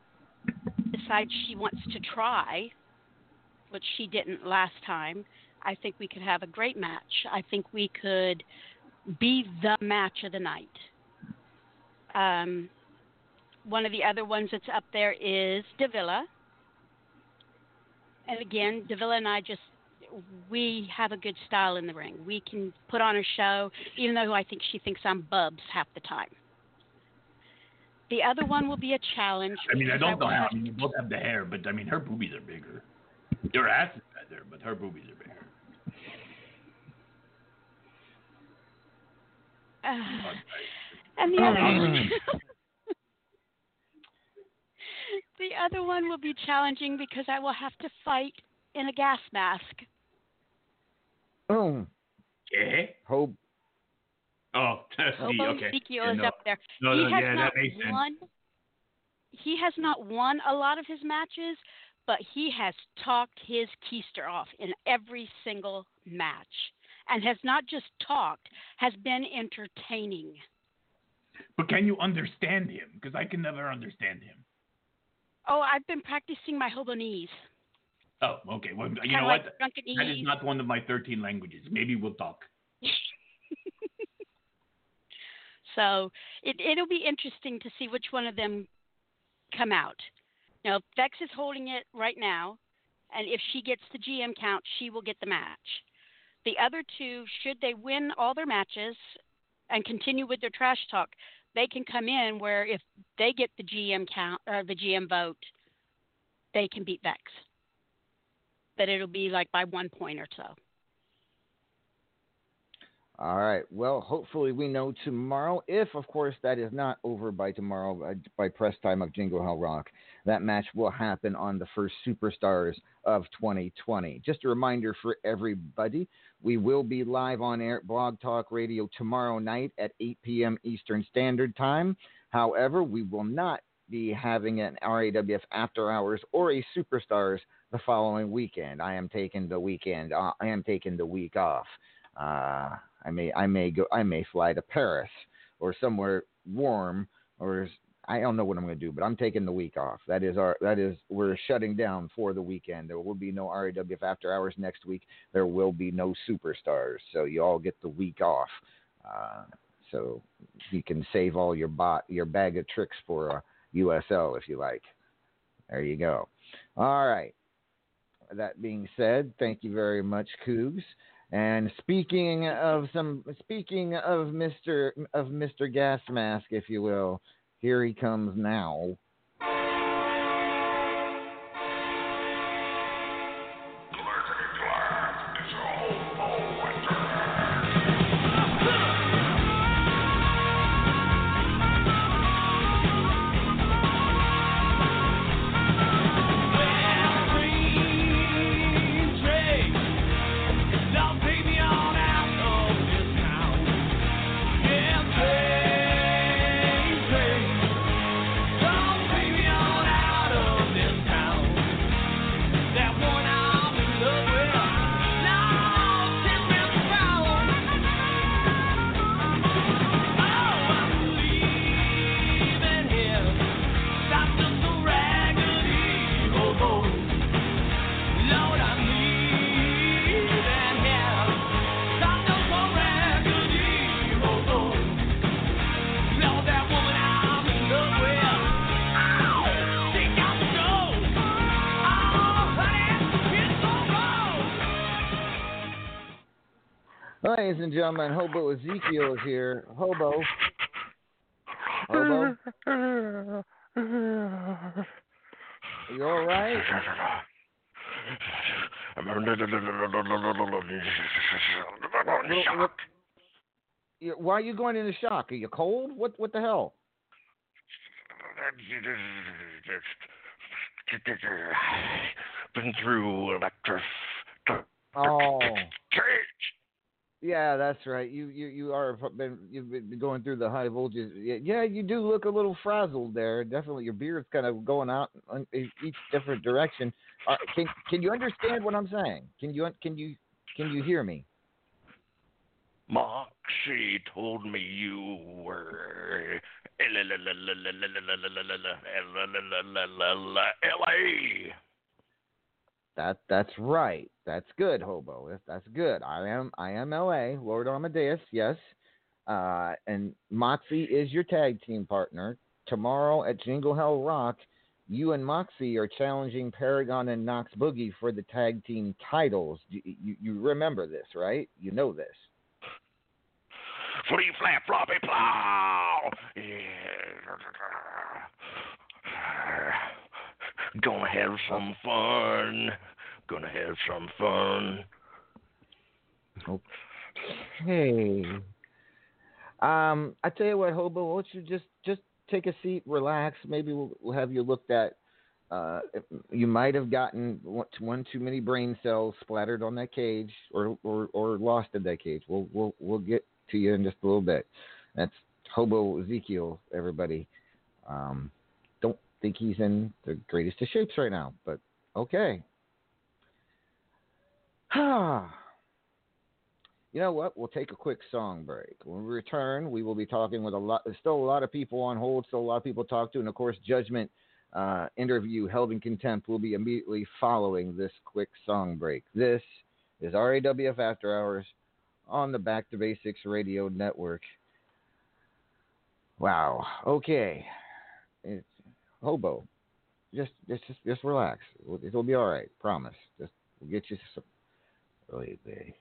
decides she wants to try, which she didn't last time, I think we could have a great match. I think we could be the match of the night. One of the other ones that's up there is Davila. And again, Davila and I we have a good style in the ring. We can put on a show, even though I think she thinks I'm Bubs half the time. The other one will be a challenge. I mean, I don't know how. I mean, you both have the hair, but I mean, her boobies are bigger. Your ass is better, but her boobies are bigger. And the other one will be challenging because I will have to fight in a gas mask. Oh. Yeah. Hope. Oh, Hobo Ezekiel is up there. He has not won a lot of his matches, but he has talked his keister off in every single match. And has not just talked, has been entertaining. But can you understand him? Because I can never understand him. Oh, I've been practicing my Hobonese. Oh, okay. Well, you know what? That is not one of my 13 languages. Maybe we'll talk. So it'll be interesting to see which one of them come out. Now, Vex is holding it right now, and if she gets the GM count, she will get the match. The other two, should they win all their matches and continue with their trash talk, they can come in where if they get the GM count or the GM vote, they can beat Vex. But it'll be like by 1 point or so. All right. Well, hopefully we know tomorrow. If, of course, that is not over by tomorrow, by press time of Jingle Hell Rock, that match will happen on the first Superstars of 2020. Just a reminder for everybody, we will be live on air at Blog Talk Radio tomorrow night at 8 p.m. Eastern Standard Time. However, we will not be having an RAWF After Hours or a Superstars the following weekend. I am taking the week off. I may fly to Paris or somewhere warm, or I don't know what I'm going to do, but I'm taking the week off. We're shutting down for the weekend. There will be no RAWF After Hours next week. There will be no Superstars. So you all get the week off. So you can save all your bag of tricks for USL if you like. There you go. All right. That being said, thank you very much, Cougs. And speaking of Mr. Gas Mask, if you will, here he comes now. Ladies and gentlemen, Hobo Ezekiel is here. Hobo? You all right? Why are you going into shock? Are you cold? What the hell? Been through electric. Oh. Yeah, that's right. You've been going through the high voltage. Yeah, you do look a little frazzled there. Definitely, your beard's kind of going out in each different direction. Can you understand what I'm saying? Can you hear me? Moxie told me you were LA. That's right. That's good, Hobo. That's good. I am LA, Lord Amadeus, yes. And Moxie is your tag team partner. Tomorrow at Jingle Hell Rock, you and Moxie are challenging Paragon and Knox Boogie for the tag team titles. You remember this, right? You know this. Flea, flap, floppy, plow! Yeah. Gonna have some fun. Okay. I tell you what, Hobo, why don't you just take a seat, relax. Maybe we'll have you looked at. You might have gotten one too many brain cells splattered on that cage, or lost in that cage. We'll get to you in just a little bit. That's Hobo Ezekiel, everybody. Think he's in the greatest of shapes right now, but okay. You know what? We'll take a quick song break. When we return, we will be talking with still a lot of people on hold, still a lot of people to talk to, and of course, Judgment interview held in contempt will be immediately following this quick song break. This is RAWF After Hours on the Back to Basics Radio Network. Wow. Okay. Hobo, just relax. It'll be all right, promise. Just we'll get you some. Really big.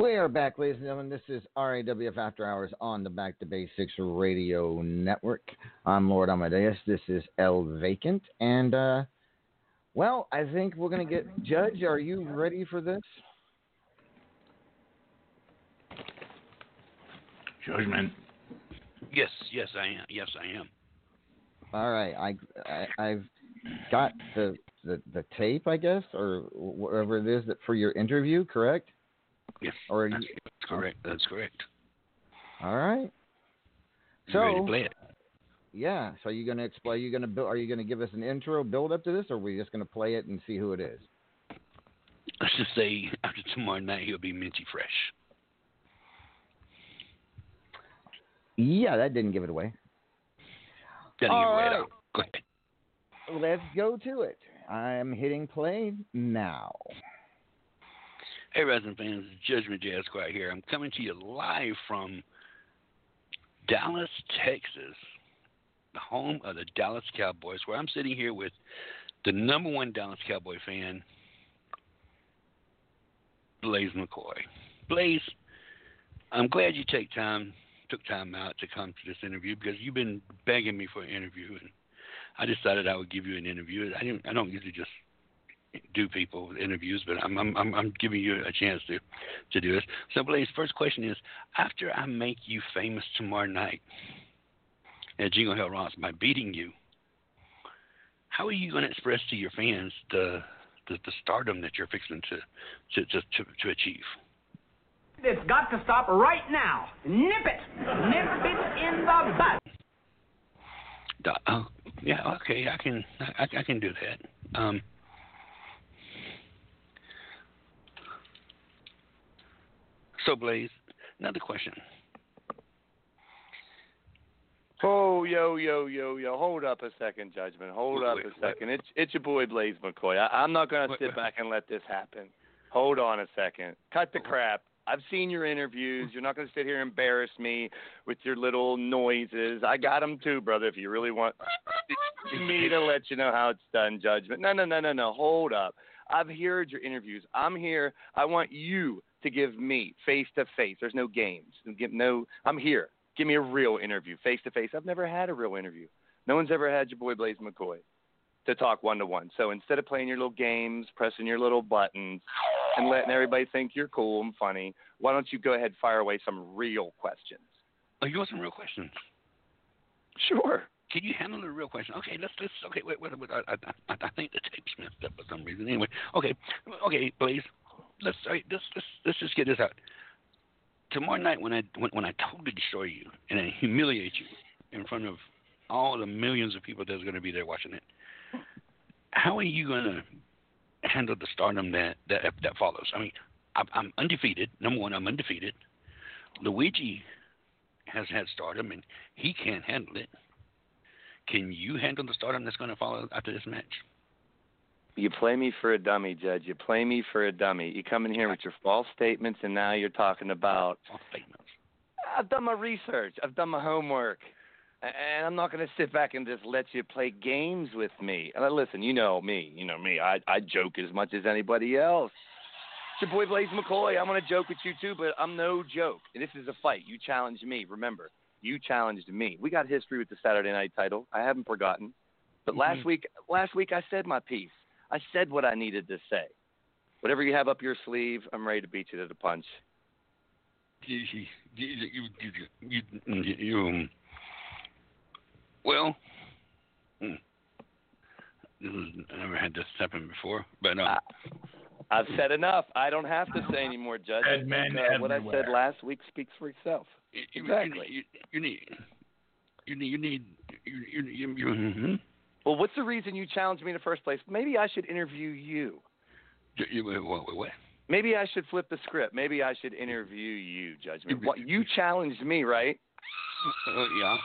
We are back, ladies and gentlemen. This is RAWF After Hours on the Back to Basics Radio Network. I'm Lord Amadeus. This is El Vacant. And, well, I think we're going to get... Judge, are you ready for this? Judgment. Yes, I am. All right. I've got the tape, I guess, or whatever it is that for your interview, correct? Yes, or that's correct. That's correct. All right. So, ready to play it. Yeah. So you're going to explain. You're going to build. Are you going to give us an intro build up to this, or are we just going to play it and see who it is? Let's just say after tomorrow night he'll be minty fresh. Yeah, that didn't give it away. All right. Go ahead. Let's go to it. I'm hitting play now. Hey, wrestling fans, Judgment Jazz Squad here. I'm coming to you live from Dallas, Texas, the home of the Dallas Cowboys, where I'm sitting here with the number one Dallas Cowboy fan, Blaze McCoy. Blaze, I'm glad you took time out to come to this interview because you've been begging me for an interview, and I decided I would give you an interview. I don't usually just do people with interviews, but I'm giving you a chance to do this. So, Blaze, first question is: after I make you famous tomorrow night at Jingle Hell Rock by beating you, how are you going to express to your fans the stardom that you're fixing to achieve? It's got to stop right now. Nip it in the bud. Yeah, okay, I can do that. So, Blaze, another question. Oh, yo. Hold up a second, Judgment. Hold up a second. Wait. It's your boy, Blaze McCoy. I'm not going to sit back and let this happen. Hold on a second. Cut the crap. I've seen your interviews. You're not going to sit here and embarrass me with your little noises. I got them too, brother, if you really want me to let you know how it's done, Judgment. No. Hold up. I've heard your interviews. I'm here. I want you to give me face-to-face. There's no games. No, I'm here. Give me a real interview, face-to-face. I've never had a real interview. No one's ever had your boy Blaze McCoy to talk one-to-one. So instead of playing your little games, pressing your little buttons, and letting everybody think you're cool and funny, why don't you go ahead and fire away some real questions? Oh, you want some real questions? Sure. Can you handle a real question? Okay, let's. Okay, wait. I think the tape's messed up for some reason. Anyway, okay, Blaze. Let's just get this out. Tomorrow night, when I totally destroy you and I humiliate you in front of all the millions of people that's going to be there watching it, how are you going to handle the stardom that follows? I mean, I'm undefeated. Number one, I'm undefeated. Luigi has had stardom and he can't handle it. Can you handle the stardom that's going to follow after this match? You play me for a dummy, Judge. You come in here with your false statements, and now you're talking about... false statements. I've done my research. I've done my homework. And I'm not going to sit back and just let you play games with me. And listen, you know me. I joke as much as anybody else. It's your boy Blaze McCoy. I'm going to joke with you, too, but I'm no joke. And this is a fight. You challenged me. Remember, you challenged me. We got history with the Saturday night title. I haven't forgotten. But last week I said my piece. I said what I needed to say. Whatever you have up your sleeve, I'm ready to beat you to the punch. Well, I never had this happen before, but I've said enough. I don't have to say any more, Judge. What I said last week speaks for itself. Exactly. You need. Well, what's the reason you challenged me in the first place? Maybe I should interview you. What? Maybe I should flip the script. Maybe I should interview you, Judgment. You challenged me, right? Yeah.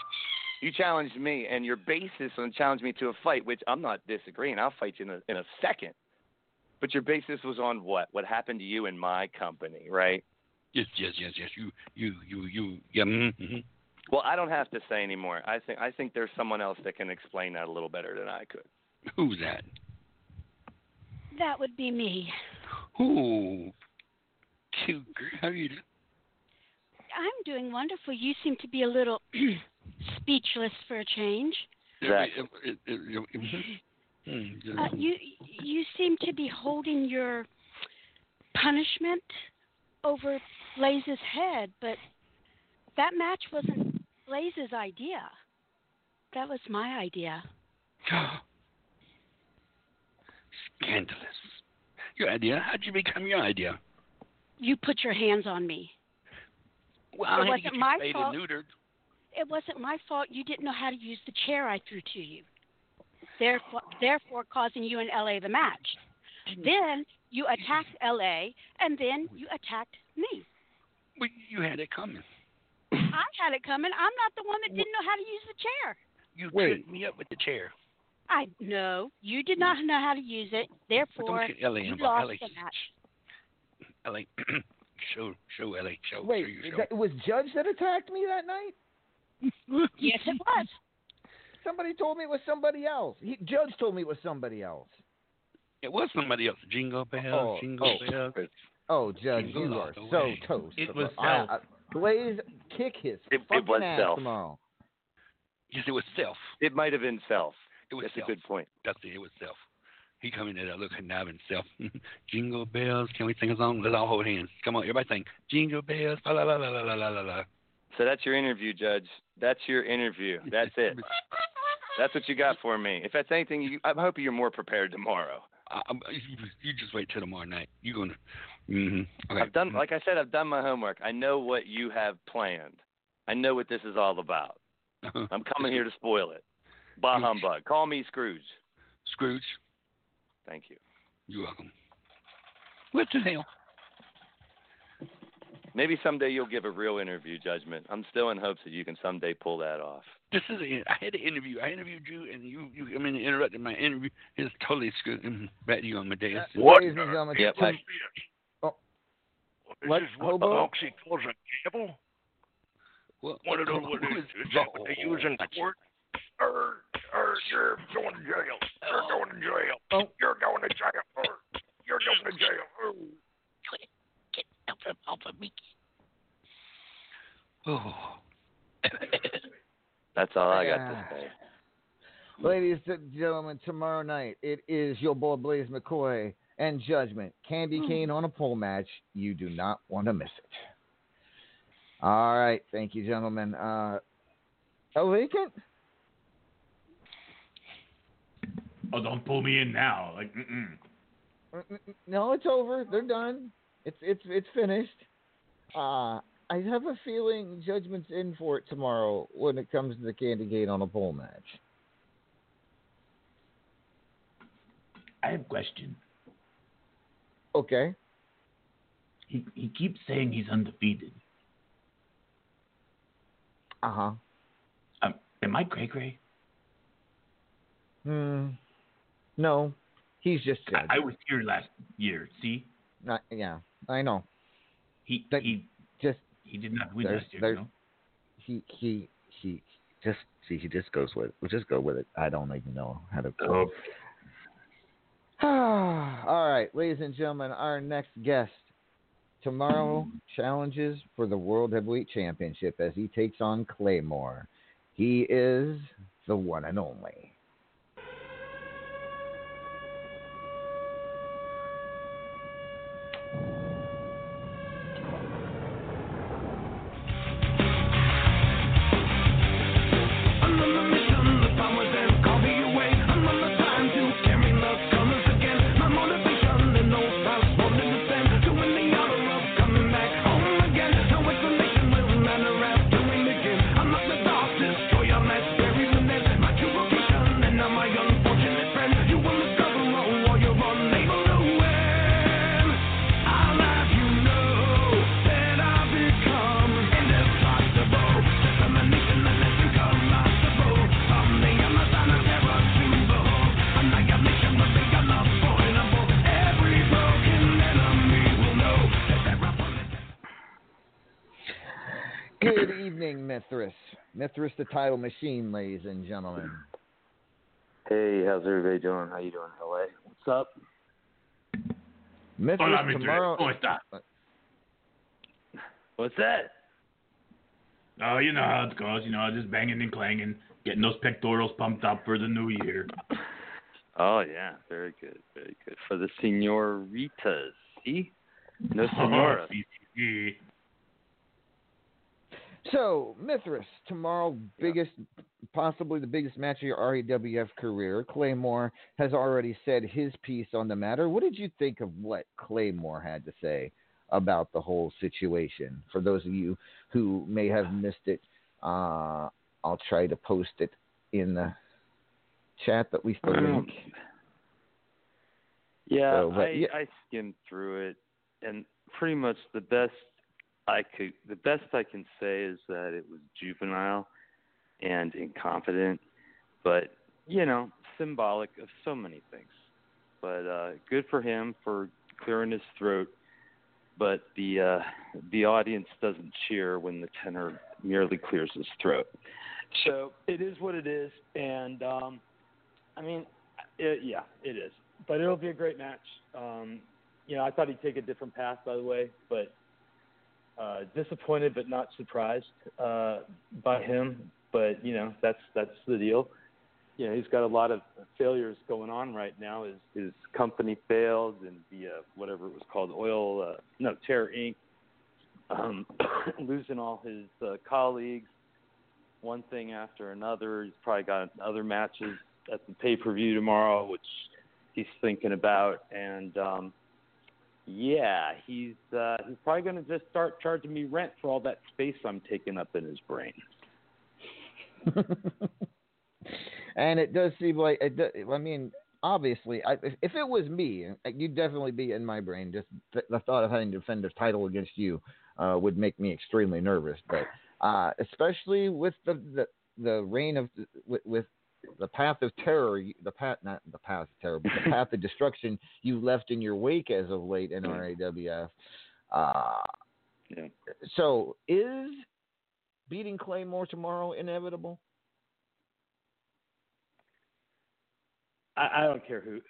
You challenged me, and your basis on challenged me to a fight, which I'm not disagreeing. I'll fight you in a second. But your basis was on what? What happened to you in my company, right? Yes. Yeah. Mm-hmm. Well, I don't have to say anymore. I think there's someone else that can explain that a little better than I could. Who's that? That would be me. Who too. How are you doing? I'm doing wonderful. You seem to be a little speechless for a change. Exactly. You seem to be holding your punishment over Blaze's head, but that match wasn't Blaze's idea. That was my idea. Scandalous. Your idea? How'd you become your idea? You put your hands on me. Well, it wasn't my fault. It wasn't my fault. You didn't know how to use the chair I threw to you, therefore causing you and L.A. the match. Then you attacked L.A., and then you attacked me. Well, you had it coming. I had it coming. I'm not the one that didn't know how to use the chair. You tripped me up with the chair. I know. You did not know how to use it. Therefore, you lost the match. L.A., show L.A., show. Wait, it was Judge that attacked me that night? Yes, it was. Somebody told me it was somebody else. Judge told me it was somebody else. It was somebody else. Jingle Bell, Jingle Bell. Oh, Judge, you are so toast. It was Self. Blaze, kick his fucking ass Self. Tomorrow. Yes, it was Self. It might have been Self. It was Self. A good point. That's it. It was Self. He coming in there looking now himself. Jingle bells. Can we sing a song? Let's all hold hands. Come on, everybody sing. Jingle bells. La la la la la la la la. So that's your interview, Judge. That's your interview. That's it. That's what you got for me. If that's anything, I hope you're more prepared tomorrow. You just wait till tomorrow night. You're gonna. Mm-hmm. Okay. Like I said, I've done my homework. I know what you have planned. I know what this is all about. I'm coming here to spoil it. Bah humbug. Call me Scrooge. Scrooge. Thank you. You're welcome. What the hell? Maybe someday you'll give a real interview, Judgment. I'm still in hopes that you can someday pull that off. This is it. I had an interview. I interviewed you, and you interrupted my interview. It's totally screwed. Back to you, Amadeus. What? Yep, what is what the Moxie calls a gavel? One of those is that what they use in court? You're going to jail. You're going to jail. You're going to jail. You're going to jail. Get off of me. Oh. That's all I got to say. Ladies and gentlemen, tomorrow night, it is your boy Blaze McCoy and Judgment. Candy cane on a pole match. You do not want to miss it. All right. Thank you, gentlemen. El Vacant? Oh, don't pull me in now. Like, no, it's over. They're done. It's finished. I have a feeling Judgment's in for it tomorrow when it comes to the candy cane on a pole match. I have a question. Okay. He keeps saying he's undefeated. Uh-huh. Am I cray-cray? No, he's just Judge. I was here last year. See? Yeah, I know. He did not win last year. No? He just goes with it. We'll just go with it. I don't even know how to. Oh. All right, ladies and gentlemen, our next guest tomorrow challenges for the World Heavyweight Championship as he takes on Claymore. He is the one and only. Mithras the title machine, ladies and gentlemen. Hey, how's everybody doing? How you doing, LA? What's up? Mithras tomorrow. What's that? Oh, you know how it goes. You know, just banging and clanging, getting those pectorals pumped up for the new year. Oh, yeah. Very good. Very good. For the senoritas. See? No senora. So, Mithras, tomorrow, possibly the biggest match of your RAWF career. Claymore has already said his piece on the matter. What did you think of what Claymore had to say about the whole situation? For those of you who may have missed it, I'll try to post it in the chat, at least the link. I skimmed through it, and pretty much the best I can say is that it was juvenile and incompetent, but, you know, symbolic of so many things. But good for him for clearing his throat, but the audience doesn't cheer when the tenor merely clears his throat. So it is what it is, and, it is. But it'll be a great match. I thought he'd take a different path, by the way, but disappointed but not surprised by him. But, you know, that's the deal. You know, he's got a lot of failures going on right now. His company failed, and the whatever it was called, Terror Inc., losing all his colleagues, one thing after another. He's probably got other matches at the pay-per-view tomorrow, which he's thinking about, and he's probably going to just start charging me rent for all that space I'm taking up in his brain. And it does seem like, obviously, if it was me, you'd definitely be in my brain. Just the thought of having to defend a title against you would make me extremely nervous. But especially with the reign of with the path of terror, the path of destruction you left in your wake as of late in RAWF. So is beating Claymore tomorrow inevitable? I don't care who's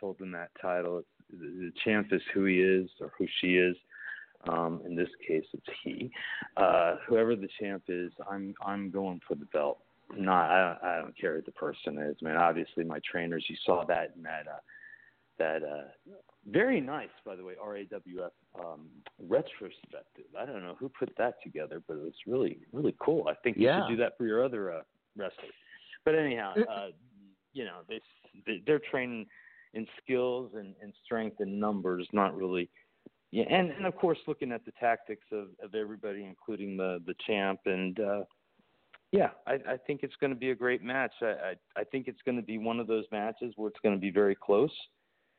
holding that title. The champ is who he is or who she is. In this case, it's he. Whoever the champ is, I'm going for the belt. I don't care who the person is, man. Obviously, my trainers. You saw that in that very nice, by the way, RAWF retrospective. I don't know who put that together, but it was really, really cool. I think you should do that for your other wrestlers. But anyhow, they're training in skills and strength and numbers, not really. Yeah, and of course, looking at the tactics of everybody, including the champ and. I think it's going to be a great match. I think it's going to be one of those matches where it's going to be very close.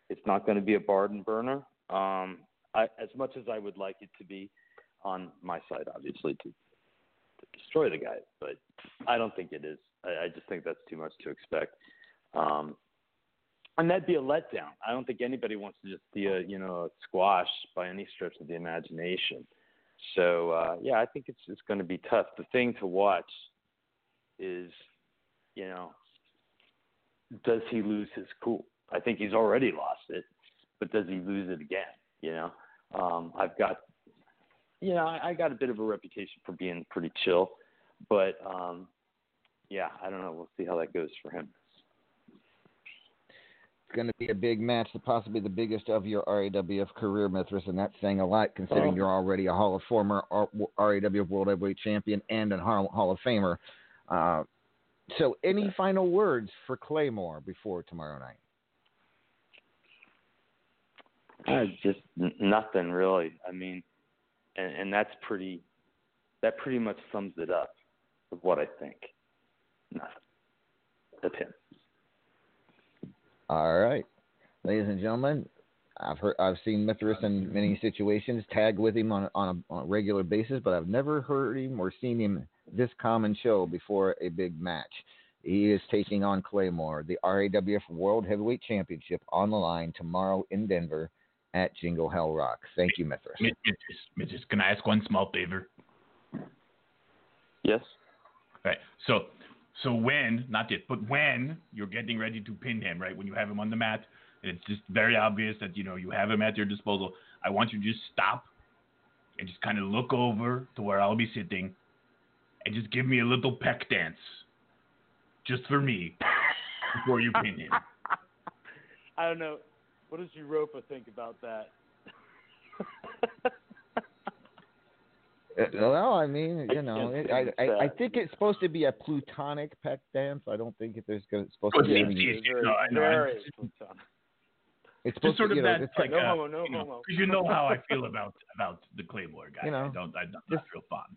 It's not going to be a barn burner, as much as I would like it to be on my side, obviously, to destroy the guy. But I don't think it is. I just think that's too much to expect. And that'd be a letdown. I don't think anybody wants to just be a squash by any stretch of the imagination. So, I think it's going to be tough. The thing to watch is, does he lose his cool? I think he's already lost it, but does he lose it again? I got a bit of a reputation for being pretty chill, but I don't know. We'll see how that goes for him. It's going to be a big match, possibly the biggest of your RAWF career, Mithras, and that's saying a lot considering you're already a former RAWF World Heavyweight Champion and a Hall of Famer. So any final words for Claymore before tomorrow night? Just nothing really. I mean, and that pretty much sums it up of what I think. Nothing. That's him. All right. Ladies and gentlemen, I've seen Mithras in many situations, tag with him on a regular basis, but I've never heard him or seen him this common show before a big match. He is taking on Claymore, the RAWF World Heavyweight Championship on the line tomorrow in Denver at Jingle Hell Rock. Thank you, Mithras. Mithras, can I ask one small favor? Yes. All right. So when, not yet, but when you're getting ready to pin him, right, when you have him on the mat, and it's just very obvious that, you have him at your disposal, I want you to just stop, and just kind of look over to where I'll be sitting and just give me a little peck dance just for me before you pin him. I don't know. What does Europa think about that? Well, I mean, you know, I think it's supposed to be a plutonic peck dance. I don't think if there's supposed to be any. It's supposed to be like no, you know how I feel about the Claymore guy. You know, I'm not real fond.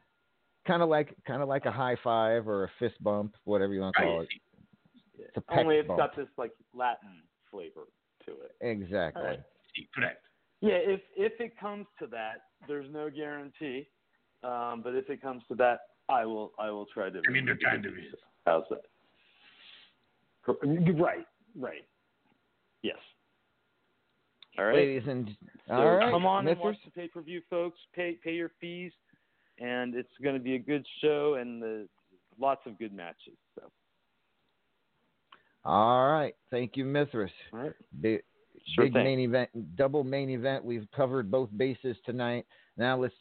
Kind of like a high five or a fist bump, whatever you want to call it. It's a peck only it's bump. Got this like Latin flavor to it. Exactly. Right. Correct. Yeah, if it comes to that, there's no guarantee. But if it comes to that, I will try to. I mean, they're kind of easy. How's that? Right. Yes. All right, ladies and so all right. Come on and watch the pay-per-view, folks. Pay your fees, and it's going to be a good show and lots of good matches. So. All right, thank you, Mithras. All right. Big main event, double main event. We've covered both bases tonight. Now let's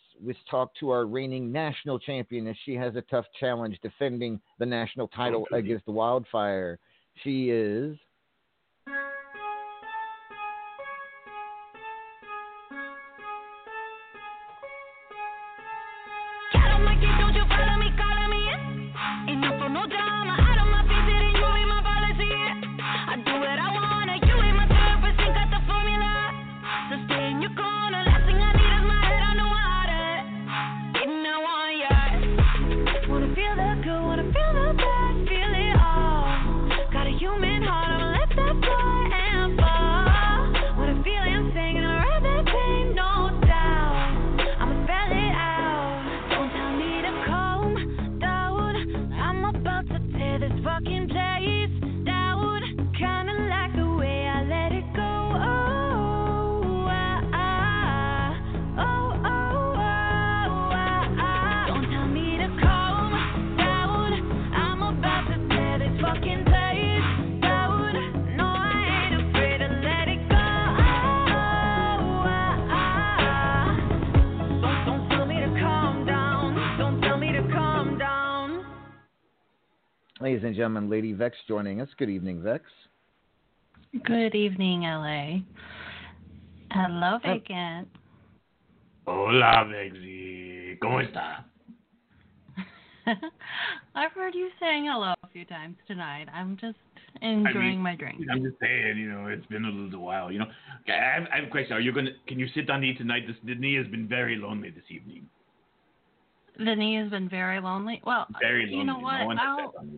talk to our reigning national champion, as she has a tough challenge defending the national title against the Wildfire. She is ladies and gentlemen, Lady Vex joining us. Good evening, Vex. Good evening, LA. Hello, Vacant. Hola, Vexy. ¿Cómo está? I've heard you saying hello a few times tonight. I'm just enjoying my drink. I'm just saying, you know, it's been a little while. You know, I have a question. Can you sit down to eat tonight? The knee has been very lonely this evening. The knee has been very lonely. Well, very lonely. You know what?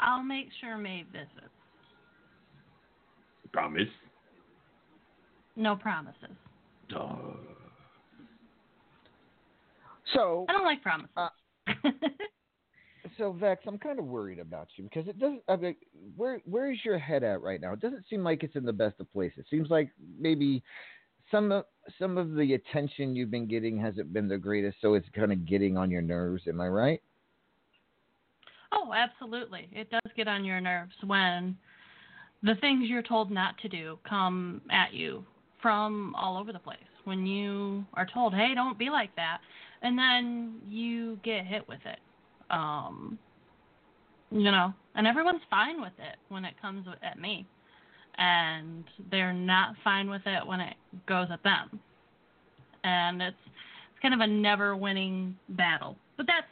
I'll make sure Maeve visits. Promise? No promises. So I don't like promises. So Vex, I'm kind of worried about you because it doesn't. I mean, where is your head at right now? It doesn't seem like it's in the best of places. It seems like maybe some of the attention you've been getting hasn't been the greatest, so it's kind of getting on your nerves. Am I right? Oh, absolutely. It does get on your nerves when the things you're told not to do come at you from all over the place. When you are told, hey, don't be like that, and then you get hit with it. You know, and everyone's fine with it when it comes at me. And they're not fine with it when it goes at them. And it's kind of a never-winning battle. But that's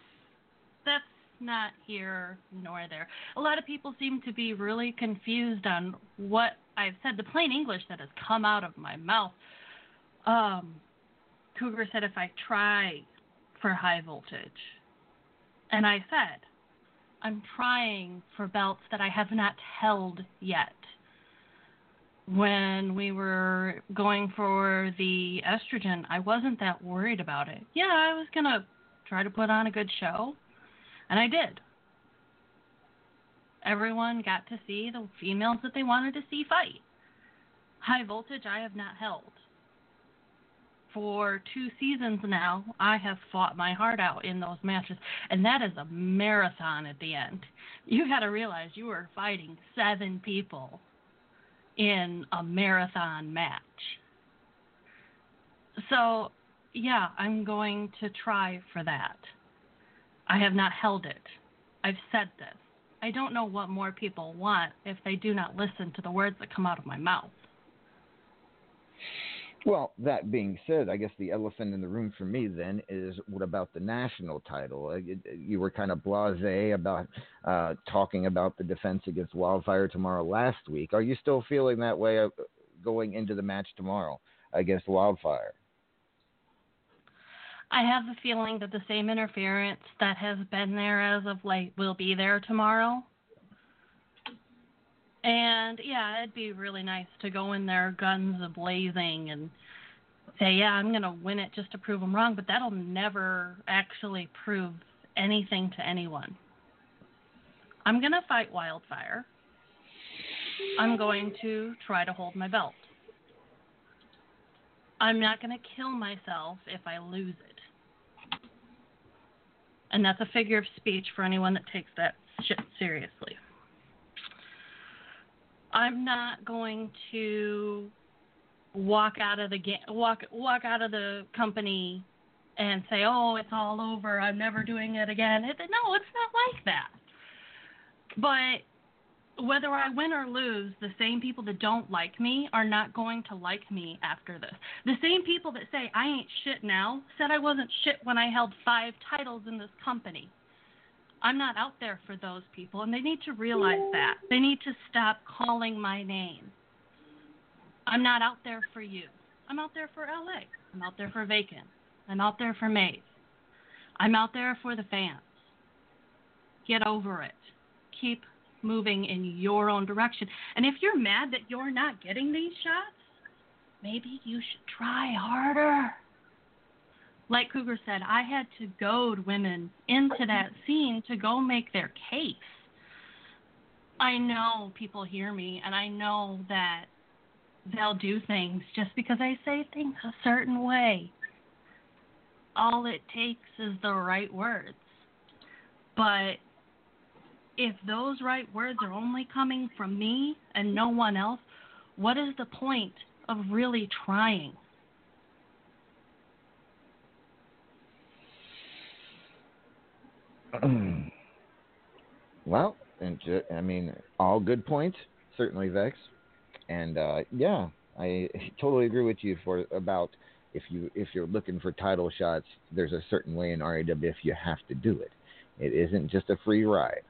not here nor there. A lot of people seem to be really confused on what I've said, the plain English that has come out of my mouth. Cougar said, if I try for high voltage. And I said, I'm trying for belts that I have not held yet. When we were going for the estrogen, I wasn't that worried about it. Yeah, I was going to try to put on a good show, and I did. Everyone got to see the females that they wanted to see fight. High voltage, I have not held. For 2 seasons now, I have fought my heart out in those matches, and that is a marathon at the end. You got to realize you were fighting 7 people. In a marathon match. So yeah, I'm going to try for that. I have not held it. I've said this. I don't know what more people want if they do not listen to the words that come out of my mouth. Well, that being said, I guess the elephant in the room for me then is, what about the national title? You were kind of blasé about talking about the defense against Wildfire tomorrow last week. Are you still feeling that way going into the match tomorrow against Wildfire? I have the feeling that the same interference that has been there as of late will be there tomorrow. And, yeah, it'd be really nice to go in there guns a-blazing and say, yeah, I'm going to win it just to prove them wrong, but that'll never actually prove anything to anyone. I'm going to fight Wildfire. I'm going to try to hold my belt. I'm not going to kill myself if I lose it. And that's a figure of speech for anyone that takes that shit seriously. I'm not going to walk out of the company and say, "Oh, it's all over. I'm never doing it again." No, it's not like that. But whether I win or lose, the same people that don't like me are not going to like me after this. The same people that say I ain't shit now said I wasn't shit when I held 5 titles in this company. I'm not out there for those people, and they need to realize that. They need to stop calling my name. I'm not out there for you. I'm out there for LA. I'm out there for Vacant. I'm out there for Maeve. I'm out there for the fans. Get over it. Keep moving in your own direction. And if you're mad that you're not getting these shots, maybe you should try harder. Like Cougar said, I had to goad women into that scene to go make their case. I know people hear me, and I know that they'll do things just because I say things a certain way. All it takes is the right words. But if those right words are only coming from me and no one else, what is the point of really trying? Well, and I mean, all good points, certainly, Vex. And yeah, I totally agree with you if you're looking for title shots, there's a certain way in RAWF you have to do it. It isn't just a free ride.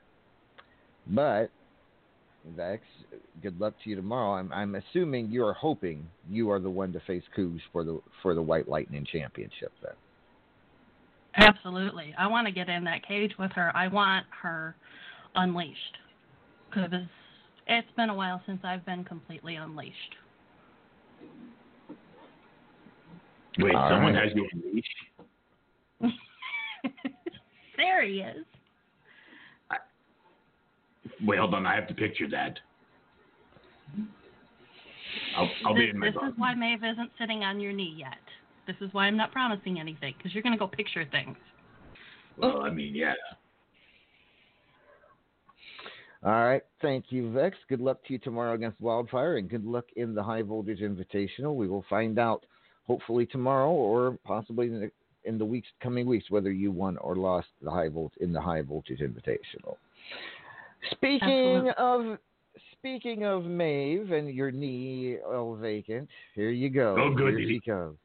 But Vex, good luck to you tomorrow. I'm assuming you are hoping you are the one to face Cougs for the White Lightning Championship then. Absolutely. I want to get in that cage with her. I want her unleashed. Because it's been a while since I've been completely unleashed. Wait, all someone right. Has you unleashed? There he is. Wait, hold on. I have to picture that. I'll be in my body. This is why Maeve isn't sitting on your knee yet. This is why I'm not promising anything, because you're going to go picture things. Well, I mean, yeah. All right. Thank you, Vex. Good luck to you tomorrow against Wildfire, and good luck in the High Voltage Invitational. We will find out, hopefully tomorrow or possibly in the coming weeks, whether you won or lost the High Voltage Invitational. Speaking Absolutely. Of... Speaking of Maeve and your knee, El Vacant, here you go. Oh, good. Here she comes.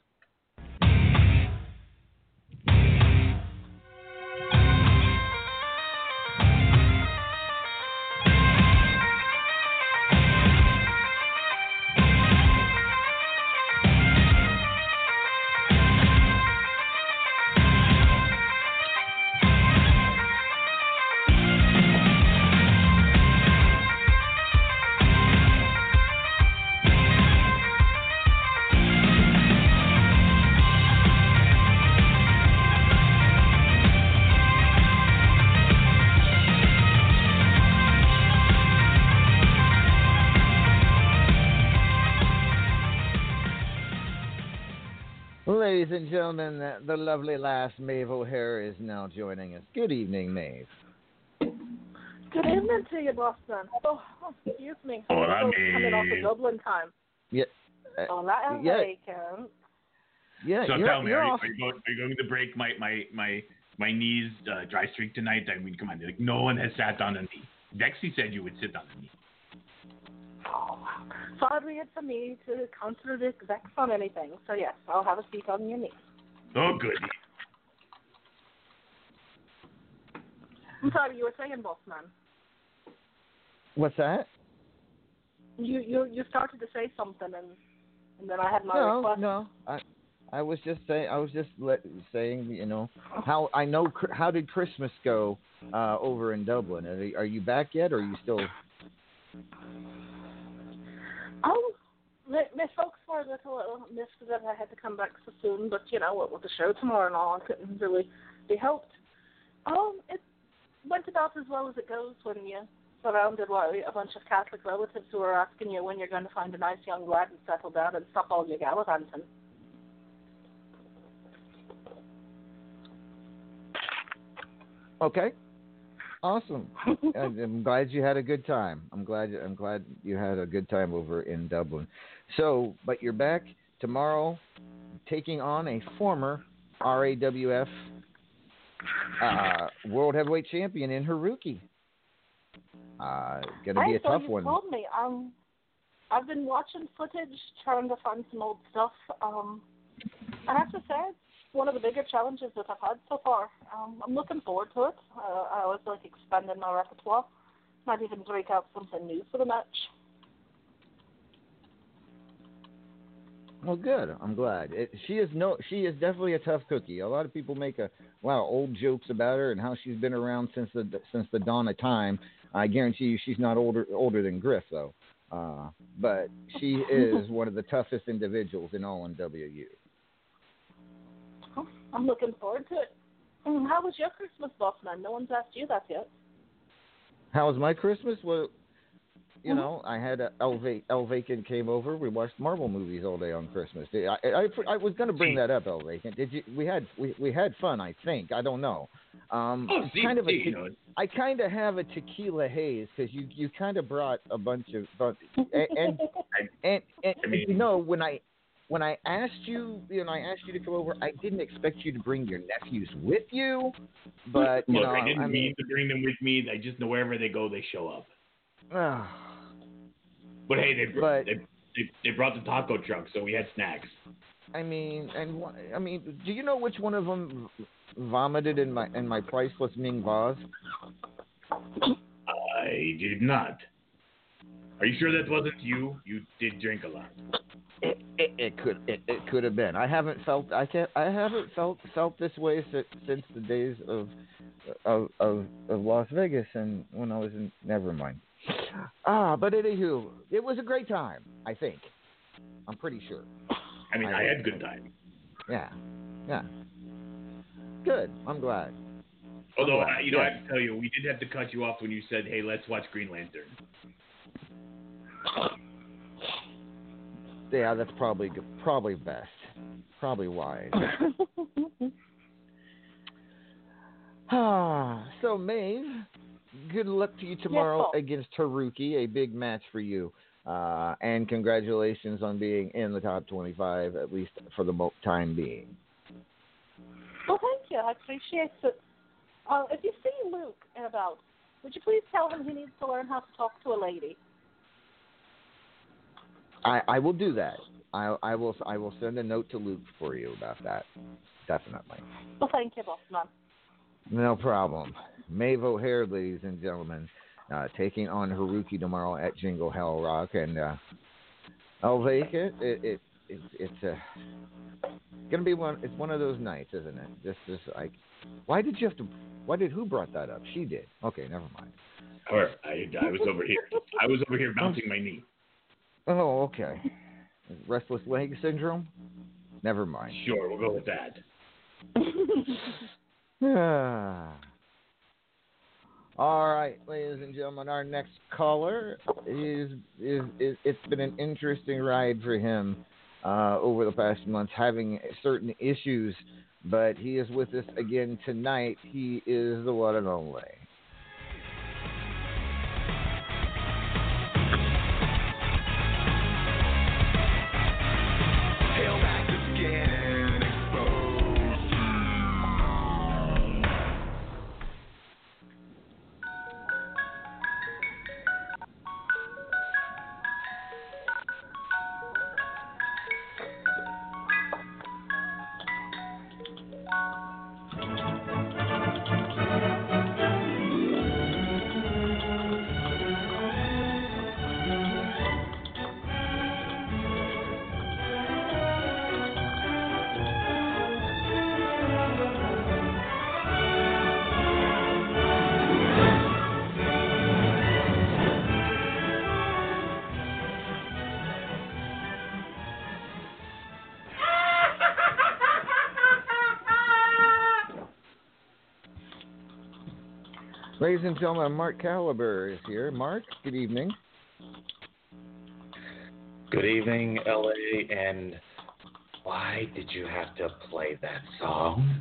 Ladies and gentlemen, the lovely lass Maeve O'Hare is now joining us. Good evening, Maeve. Good evening to you, Boston. Oh, excuse me. Hola, Maeve. Coming off of Dublin time. Yeah. Hola, El Vacant. Yeah, so tell me, are you going to break my knees dry streak tonight? I mean, come on, like, no one has sat on a knee. Dexy said you would sit on a knee. Sadly, it's for me to contradict Vex on anything. So yes, I'll have a seat on your knee. Oh, good. I'm sorry, you were saying, boss man. What's that? You started to say something, and then I had my request. I was just saying, you know, how did Christmas go over in Dublin? Are you back yet, or are you still? Oh, my folks were a little missed that I had to come back so soon, but you know, with the show tomorrow and all, I couldn't really be helped. It went about as well as it goes when you surrounded by a bunch of Catholic relatives who are asking you when you're going to find a nice young lad and settle down and stop all your gallivanting. Okay. Awesome. I'm glad you had a good time. I'm glad you had a good time over in Dublin. So, but you're back tomorrow taking on a former RAWF World Heavyweight Champion in Haruki. Going to be a tough one. Told me. I've been watching footage, trying to find some old stuff. I have to say, it's one of the bigger challenges that I've had so far. I'm looking forward to it. I always like expanding my repertoire. Might even break out something new for the match. Well, good. I'm glad. She is definitely a tough cookie. A lot of people make old jokes about her and how she's been around since the dawn of time. I guarantee you, she's not older than Griff though. But she is one of the toughest individuals in all NWU. I'm looking forward to it. How was your Christmas, boss man? No one's asked you that yet. How was my Christmas? Well, you know, I had El Vacant came over. We watched Marvel movies all day on Christmas. I was going to bring that up, El Vacant. Did you? We had fun. I think. I don't know. I kind of have a tequila haze because you kind of brought a bunch of and you know when I asked you, to come over, I didn't expect you to bring your nephews with you. But you know, I didn't mean to bring them with me. I just know wherever they go, they show up. But hey, they brought the taco truck, so we had snacks. I mean, do you know which one of them vomited in my priceless Ming vase? I did not. Are you sure that wasn't you? You did drink a lot. It could have been. I haven't felt this way since the days of Las Vegas and when I was in. Never mind. But anywho, it was a great time. I think. I'm pretty sure. I mean, I had a good time. Yeah. Good. I'm glad. Although, I have to tell you, we did have to cut you off when you said, "Hey, let's watch Green Lantern." Yeah, that's probably best. Probably wise. So, Maeve, good luck to you tomorrow against Haruki. A big match for you. And congratulations on being in the top 25, at least for the time being. Well, thank you. I appreciate it. If you see Luke would you please tell him he needs to learn how to talk to a lady? I will do that. I will send a note to Luke for you about that. Definitely. Well, thank you, boss man. No problem. Maeve O'Hare, ladies and gentlemen. Taking on Haruki tomorrow at Jingle Hell Rock, and El Vacant, it's gonna be one. It's one of those nights, isn't it? Just like, why did you have to? Who brought that up? She did. Okay, never mind. Or I was over here. I was over here bouncing my knee. Oh, okay. Restless leg syndrome. Never mind. Sure, we'll go with that. All right, ladies and gentlemen, our next caller is it's been an interesting ride for him over the past months, having certain issues, but he is with us again tonight. He is the one and only. Hail back again. Ladies and gentlemen, Mark Caliber is here. Mark, good evening. Good evening, LA, and why did you have to play that song?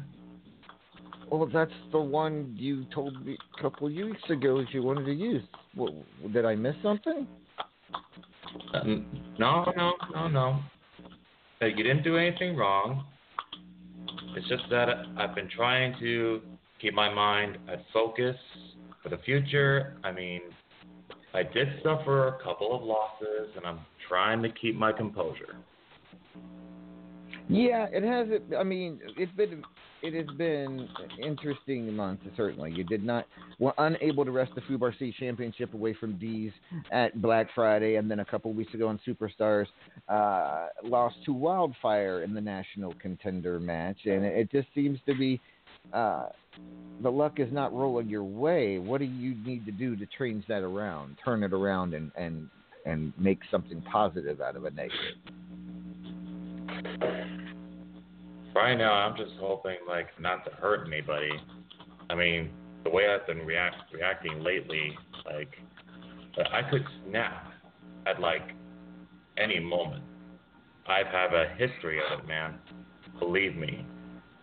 Well, that's the one you told me a couple of weeks ago you wanted to use. What, did I miss something? No. You didn't do anything wrong. It's just that I've been trying to keep my mind at focus for the future. I mean, I did suffer a couple of losses, and I'm trying to keep my composure. Yeah, it hasn't. I mean, it has been interesting months. Certainly, you were unable to wrest the Fubar City Championship away from Dees at Black Friday, and then a couple of weeks ago on Superstars, lost to Wildfire in the national contender match, and it just seems to be the luck is not rolling your way. What do you need to do to change that around, turn it around, and make something positive out of a negative? Right now, I'm just hoping, not to hurt anybody. I mean, the way I've been reacting lately, I could snap at, any moment. I have a history of it, man. Believe me.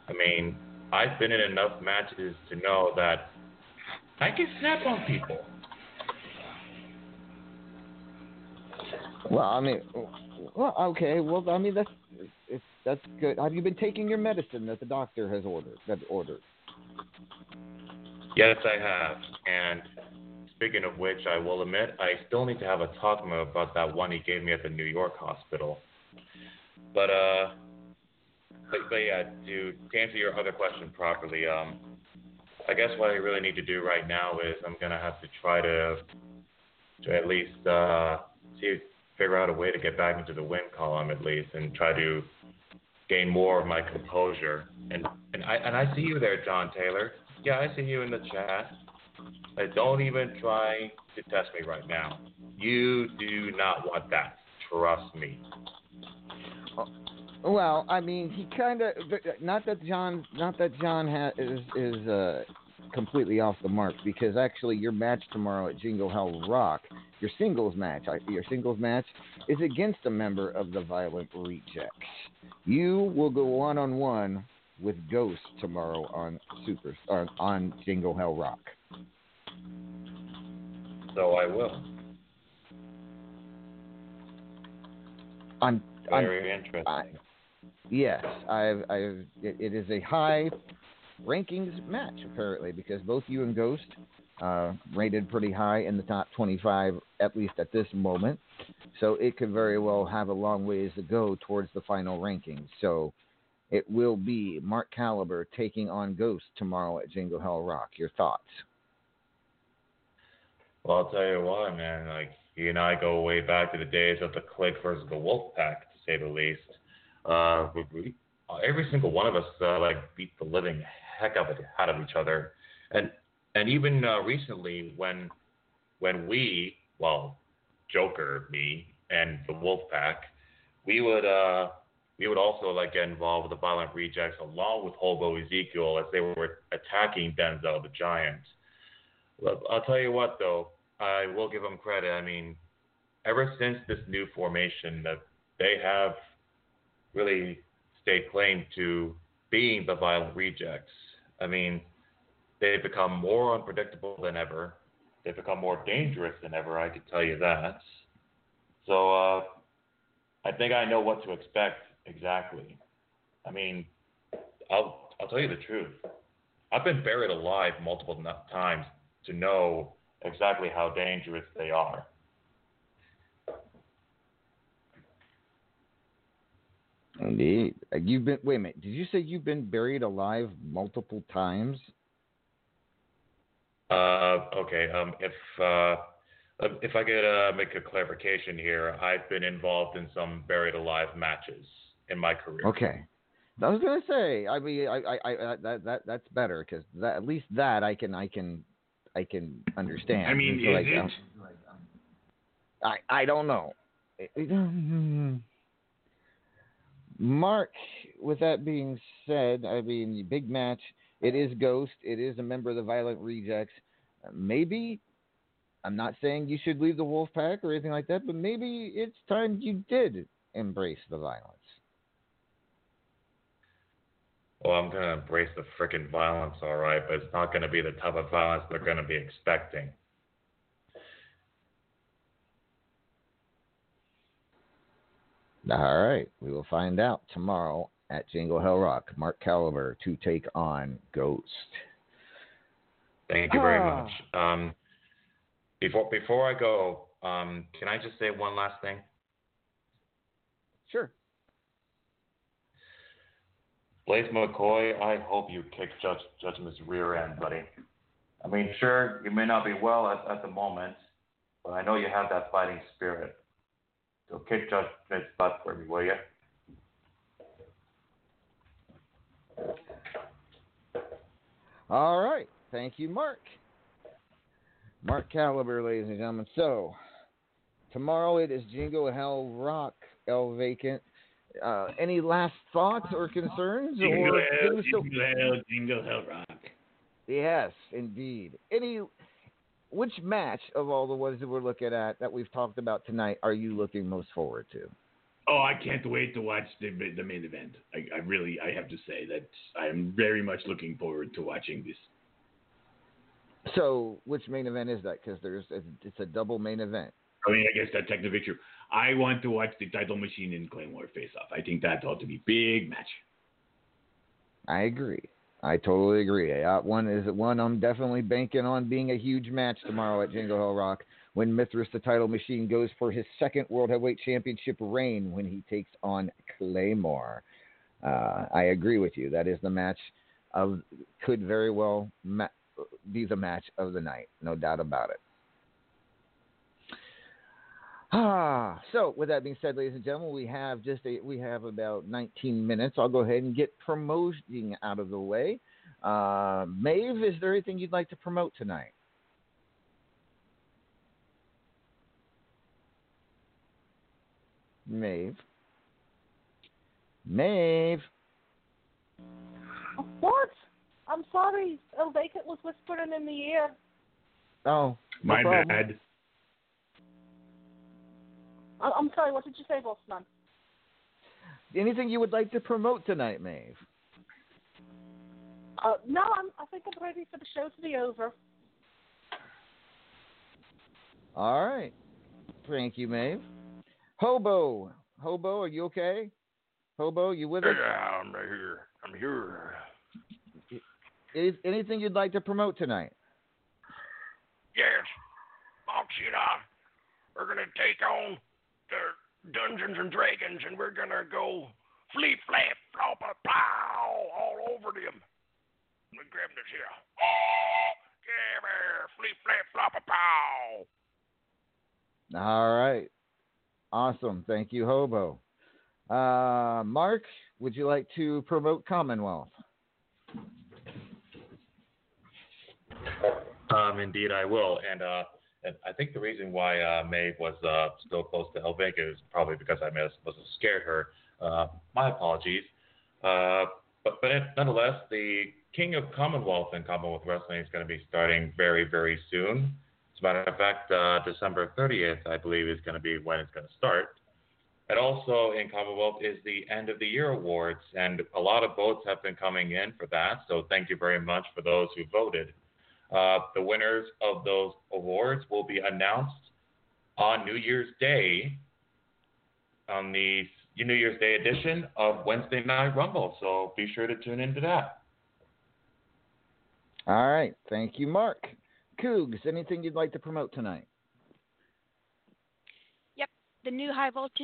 I mean, I've been in enough matches to know that I can snap on people. That's good. Have you been taking your medicine that the doctor has ordered? Yes, I have. And speaking of which, I will admit, I still need to have a talk about that one he gave me at the New York hospital. But yeah, to answer your other question properly, I guess what I really need to do right now is I'm going to have to try to at least figure out a way to get back into the win column at least and try to gain more of my composure. And I see you there, John Taylor. Yeah, I see you in the chat. Don't even try to test me right now. You do not want that. Trust me. Well, I mean, he kind of – not that John is completely off the mark, because actually your match tomorrow at Jingle Hell Rock – Your singles match is against a member of the Violet Rejects. You will go one-on-one with Ghost tomorrow on Jingle Hell Rock. So I will. Very interesting. It is a high rankings match apparently, because both you and Ghost rated pretty high in the top 25, at least at this moment. So it could very well have a long ways to go towards the final rankings. So it will be Mark Caliber taking on Ghost tomorrow at Jingle Hell Rock. Your thoughts? Well, I'll tell you what, man. You and I go way back to the days of the Click versus the Wolf Pack, to say the least. Every single one of us beat the living heck out of each other, and even recently, when Joker, me, and the Wolfpack, we would also get involved with the Violent Rejects along with Hobo Ezekiel as they were attacking Denzel the Giant. Look, I'll tell you what though, I will give them credit. I mean, ever since this new formation, that they have really stayed claim to being the Violent Rejects. I mean, they've become more unpredictable than ever. They've become more dangerous than ever, I can tell you that. So I think I know what to expect exactly. I mean, I'll tell you the truth. I've been buried alive multiple times to know exactly how dangerous they are. Indeed. Wait a minute. Did you say you've been buried alive multiple times? Okay. If I could make a clarification here, I've been involved in some buried alive matches in my career. Okay, I was gonna say. I mean, that's better, because at least that I can understand. I mean, so is it? I don't know. Mark, with that being said, I mean, big match. It is Ghost. It is a member of the Violent Rejects. maybe, I'm not saying you should leave the wolf pack or anything like that, but maybe it's time you did embrace the violence. Well, I'm going to embrace the frickin' violence, all right, but it's not going to be the type of violence they're going to be expecting. All right. We will find out tomorrow at Jingle Hell Rock. Mark Caliber to take on Ghost. Thank you very much. Before I go, can I just say one last thing? Sure. Blaze McCoy, I hope you kick Judgment's rear end, buddy. I mean, sure, you may not be well at the moment, but I know you have that fighting spirit. So kick Judgment's butt for me, will you? All right. Thank you, Mark. Mark Caliber, ladies and gentlemen. So, tomorrow it is Jingle Hell Rock, El Vacant. Any last thoughts or concerns? Jingle Hell Rock. Yes, indeed. Which match of all the ones that we're looking at that we've talked about tonight are you looking most forward to? Oh, I can't wait to watch the main event. I have to say that I am very much looking forward to watching this. So, which main event is that? Because it's a double main event. I mean, I guess that's technically true. I want to watch the title machine and Claymore face-off. I think that ought to be a big match. I agree. I totally agree. One I'm definitely banking on being a huge match tomorrow at Jingle Hell Rock when Mithras the title machine goes for his second World Heavyweight Championship reign when he takes on Claymore. I agree with you. That is the match of could very well be the match of the night. No doubt about it. So with that being said, ladies and gentlemen, we have about 19 minutes. I'll go ahead and get promoting out of the way. Maeve, is there anything you'd like to promote tonight? Maeve. What? I'm sorry. El Vacant was whispering in the ear. Oh, my bad. I'm sorry, what did you say, Bossman? Anything you would like to promote tonight, Maeve? No, I think I'm ready for the show to be over. All right. Thank you, Maeve. Hobo, are you okay? Hobo, you with us? Yeah, I'm right here. Is anything you'd like to promote tonight? Yes. Moxie and I are going to take on Dungeons and Dragons, and we're gonna go flea flap flop a plow all over them. Let me grab this here. Oh, give her flea flap flop a plow. All right, awesome. Thank you, Hobo. Mark, would you like to promote Commonwealth? Indeed, I will, And I think the reason why Maeve was still close to El Vega is probably because I must have scared her. My apologies. But nonetheless, the King of Commonwealth and Commonwealth Wrestling is going to be starting very, very soon. As a matter of fact, December 30th, I believe, is going to be when it's going to start. And also in Commonwealth is the end of the year awards, and a lot of votes have been coming in for that. So thank you very much for those who voted. The winners of those awards will be announced on New Year's Day, on the New Year's Day edition of Wednesday Night Rumble. So be sure to tune into that. All right. Thank you, Mark. Cougs, anything you'd like to promote tonight? Yep. The new high voltage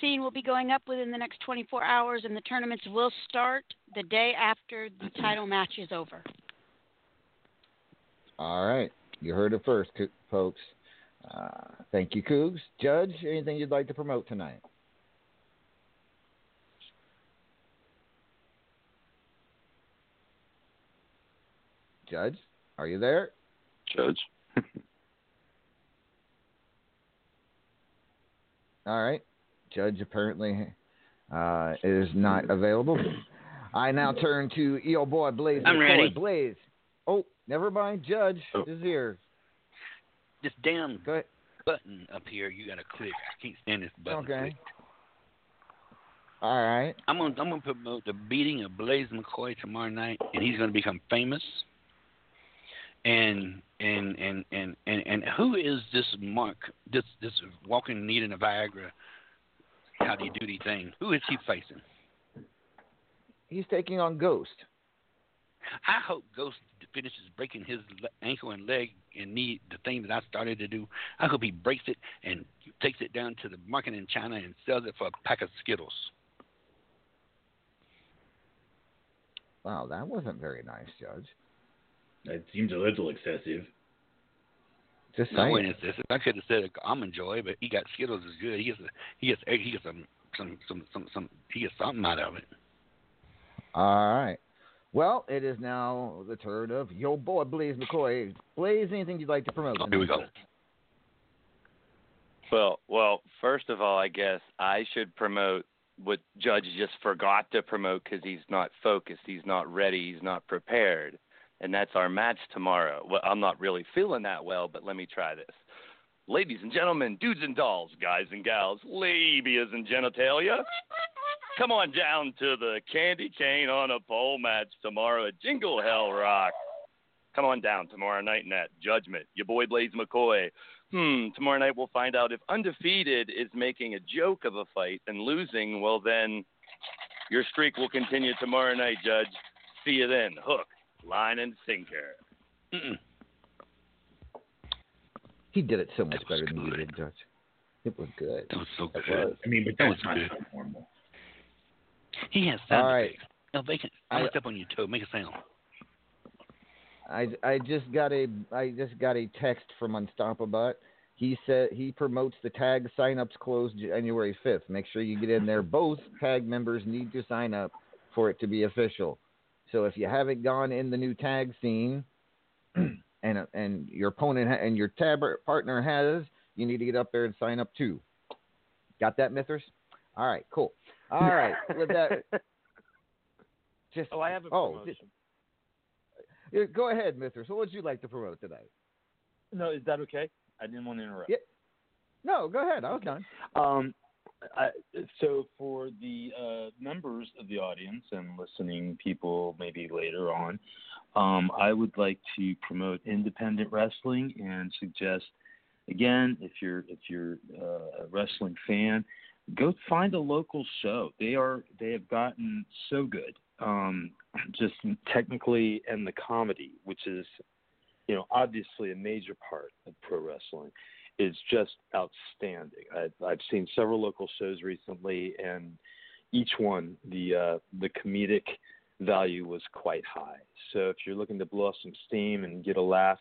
scene will be going up within the next 24 hours, and the tournaments will start the day after the title match is over. All right. You heard it first, folks. Thank you, Cougs. Judge, anything you'd like to promote tonight? Judge, are you there? Judge. All right. Judge apparently is not available. I now turn to EO Boy Blaze. I'm ready. Boy Blaze. Oh. Never mind, Judge. Oh. His ears. This damn button up here, you gotta click. I can't stand this button. Okay. Click. All right. I'm gonna promote the beating of Blaze McCoy tomorrow night, and he's gonna become famous. And who is this monk? This walking needing a Viagra, how do you do these things? Who is he facing? He's taking on Ghost. I hope Ghost finishes breaking his ankle and leg and knee, the thing that I started to do. I hope he breaks it and takes it down to the market in China and sells it for a pack of Skittles. Wow, that wasn't very nice, Judge. That seems a little excessive. Just saying. No, it ain't excessive. I could have said almond joy, but he got Skittles is good. He gets some he gets something out of it. All right. Well, it is now the turn of your boy, Blaze McCoy. Blaze, anything you'd like to promote? Oh, here we go. Well, first of all, I guess I should promote what Judge just forgot to promote because he's not focused, he's not ready, he's not prepared, and that's our match tomorrow. Well, I'm not really feeling that well, but let me try this. Ladies and gentlemen, dudes and dolls, guys and gals, labias and genitalia. Come on down to the Candy Cane on a Pole match tomorrow at Jingle Hell Rock. Come on down tomorrow night and at Judgment. Your boy Blaze McCoy. Tomorrow night we'll find out if Undefeated is making a joke of a fight and losing, well then, your streak will continue tomorrow night, Judge. See you then. Hook, line, and sinker. He did it so much better than you did, Judge. It was good. That was so good. I mean, but that was not so normal. He has sound. All right. El Vacant, I looked up on you too. Make a sound. I just got a text from Unstoppabot. He said he promotes the tag signups close January 5th. Make sure you get in there. Both tag members need to sign up for it to be official. So if you haven't gone in the new tag scene, and your opponent and your tag partner has, you need to get up there and sign up too. Got that, Mithras? All right, cool. All right, with that. I have a promotion. Go ahead, Mithras. What would you like to promote today? No, is that okay? I didn't want to interrupt. Yeah. No, go ahead. I was done. So for the members of the audience and listening people maybe later on, I would like to promote independent wrestling and suggest, again, if you're a wrestling fan, go find a local show. They have gotten so good, just technically and the comedy, which is, obviously a major part of pro wrestling, is just outstanding. I've seen several local shows recently, and each one the comedic value was quite high. So if you're looking to blow off some steam and get a laugh,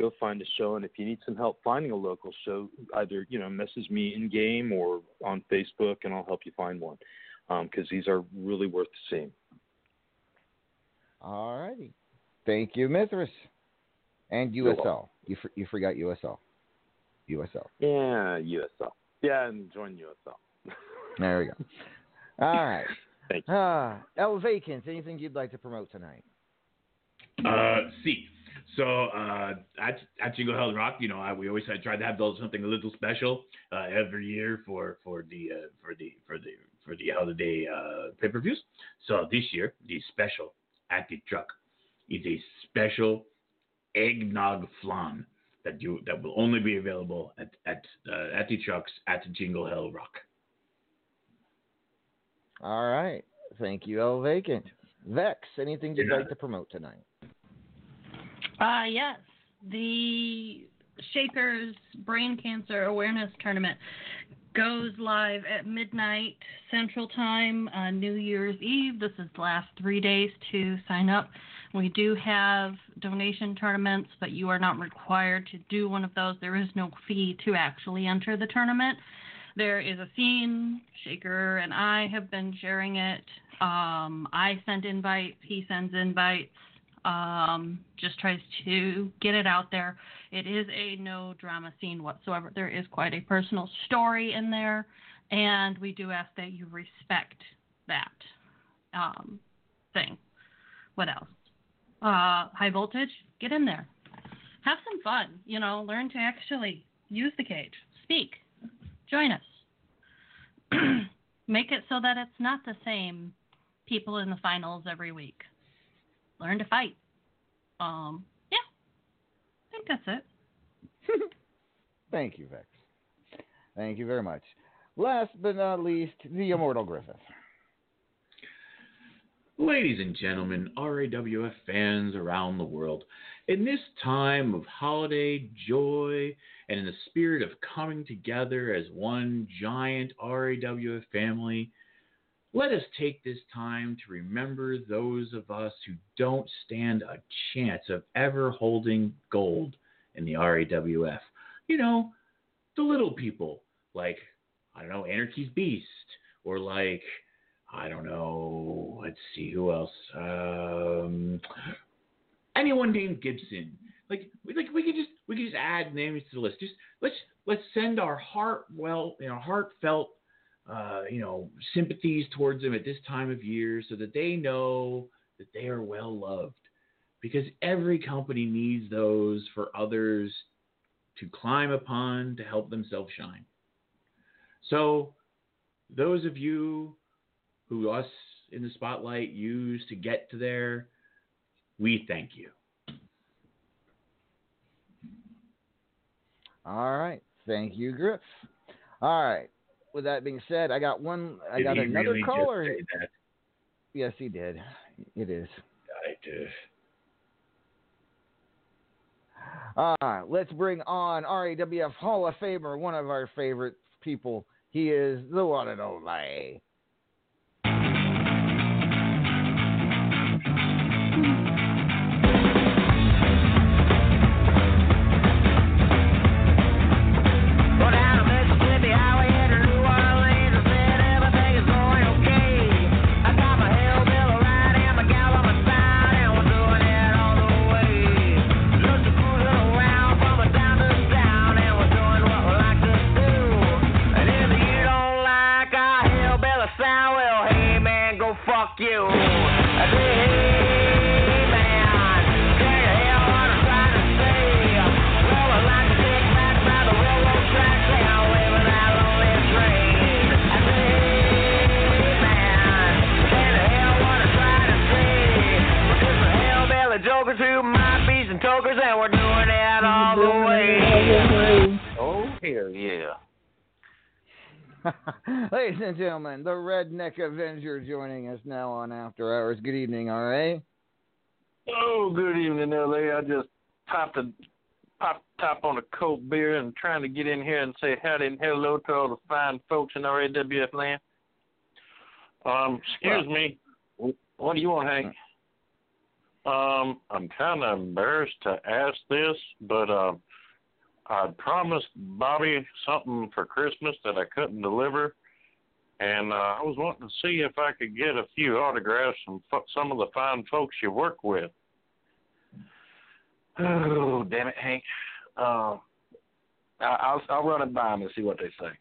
go find a show, and if you need some help finding a local show, either, message me in-game or on Facebook, and I'll help you find one, because these are really worth seeing. All righty. Thank you, Mithras. And USL. You forgot USL. USL. Yeah, and join USL. There we go. All right. Thank you. El Vacant, anything you'd like to promote tonight? So at Jingle Hell Rock, we always try to have something a little special every year for the holiday pay-per-views. So this year, the special at the truck is a special eggnog flan that will only be available at the trucks at Jingle Hell Rock. All right, thank you, El Vacant. Vex, anything you'd like to promote tonight? Yes, the Shakers Brain Cancer Awareness Tournament goes live at midnight Central Time on New Year's Eve. This is the last 3 days to sign up. We do have donation tournaments, but you are not required to do one of those. There is no fee to actually enter the tournament. There is a scene. Shaker and I have been sharing it. I send invites. He sends invites. Just tries to get it out there. It is a no drama scene whatsoever. There is quite a personal story in there, and we do ask that you respect that thing. What else? high voltage, get in there. Have some fun, you know, learn to actually use the cage, speak, join us. Make it so that it's not the same people in the finals every week. Learn to fight. Yeah, I think that's it. Thank you, Vex. Thank you very much. Last but not least, the immortal Griffith. Ladies and gentlemen, RAWF fans around the world, in this time of holiday joy and in the spirit of coming together as one giant RAWF family, let us take this time to remember those of us who don't stand a chance of ever holding gold in the RAWF. You know, the little people, like, I don't know, Anarchy's Beast, or like, I don't know, let's see, who else? Anyone named Gibson. We could just add names to the list. Just let's send our heartfelt sympathies towards them at this time of year so that they know that they are well loved. Because every company needs those for others to climb upon to help themselves shine. So those of you who us in the spotlight use to get to there, we thank you. All right. Thank you, Griff. All right. With that being said, I got another caller. Did he really just say that? Yes, he did. It is. I did. All right. Let's bring on RAWF Hall of Famer, one of our favorite people. He is the one and only. Ladies and gentlemen, the Redneck Avenger joining us now on After Hours. Good evening, RA. Oh, good evening, LA. I just popped on a cold beer and trying to get in here and say howdy and hello to all the fine folks in RAWF land. Excuse me. What do you want, Hank? I'm kind of embarrassed to ask this, but I promised Bobby something for Christmas that I couldn't deliver, and I was wanting to see if I could get a few autographs from some of the fine folks you work with. Oh, damn it, Hank. I'll run it by them and see what they say.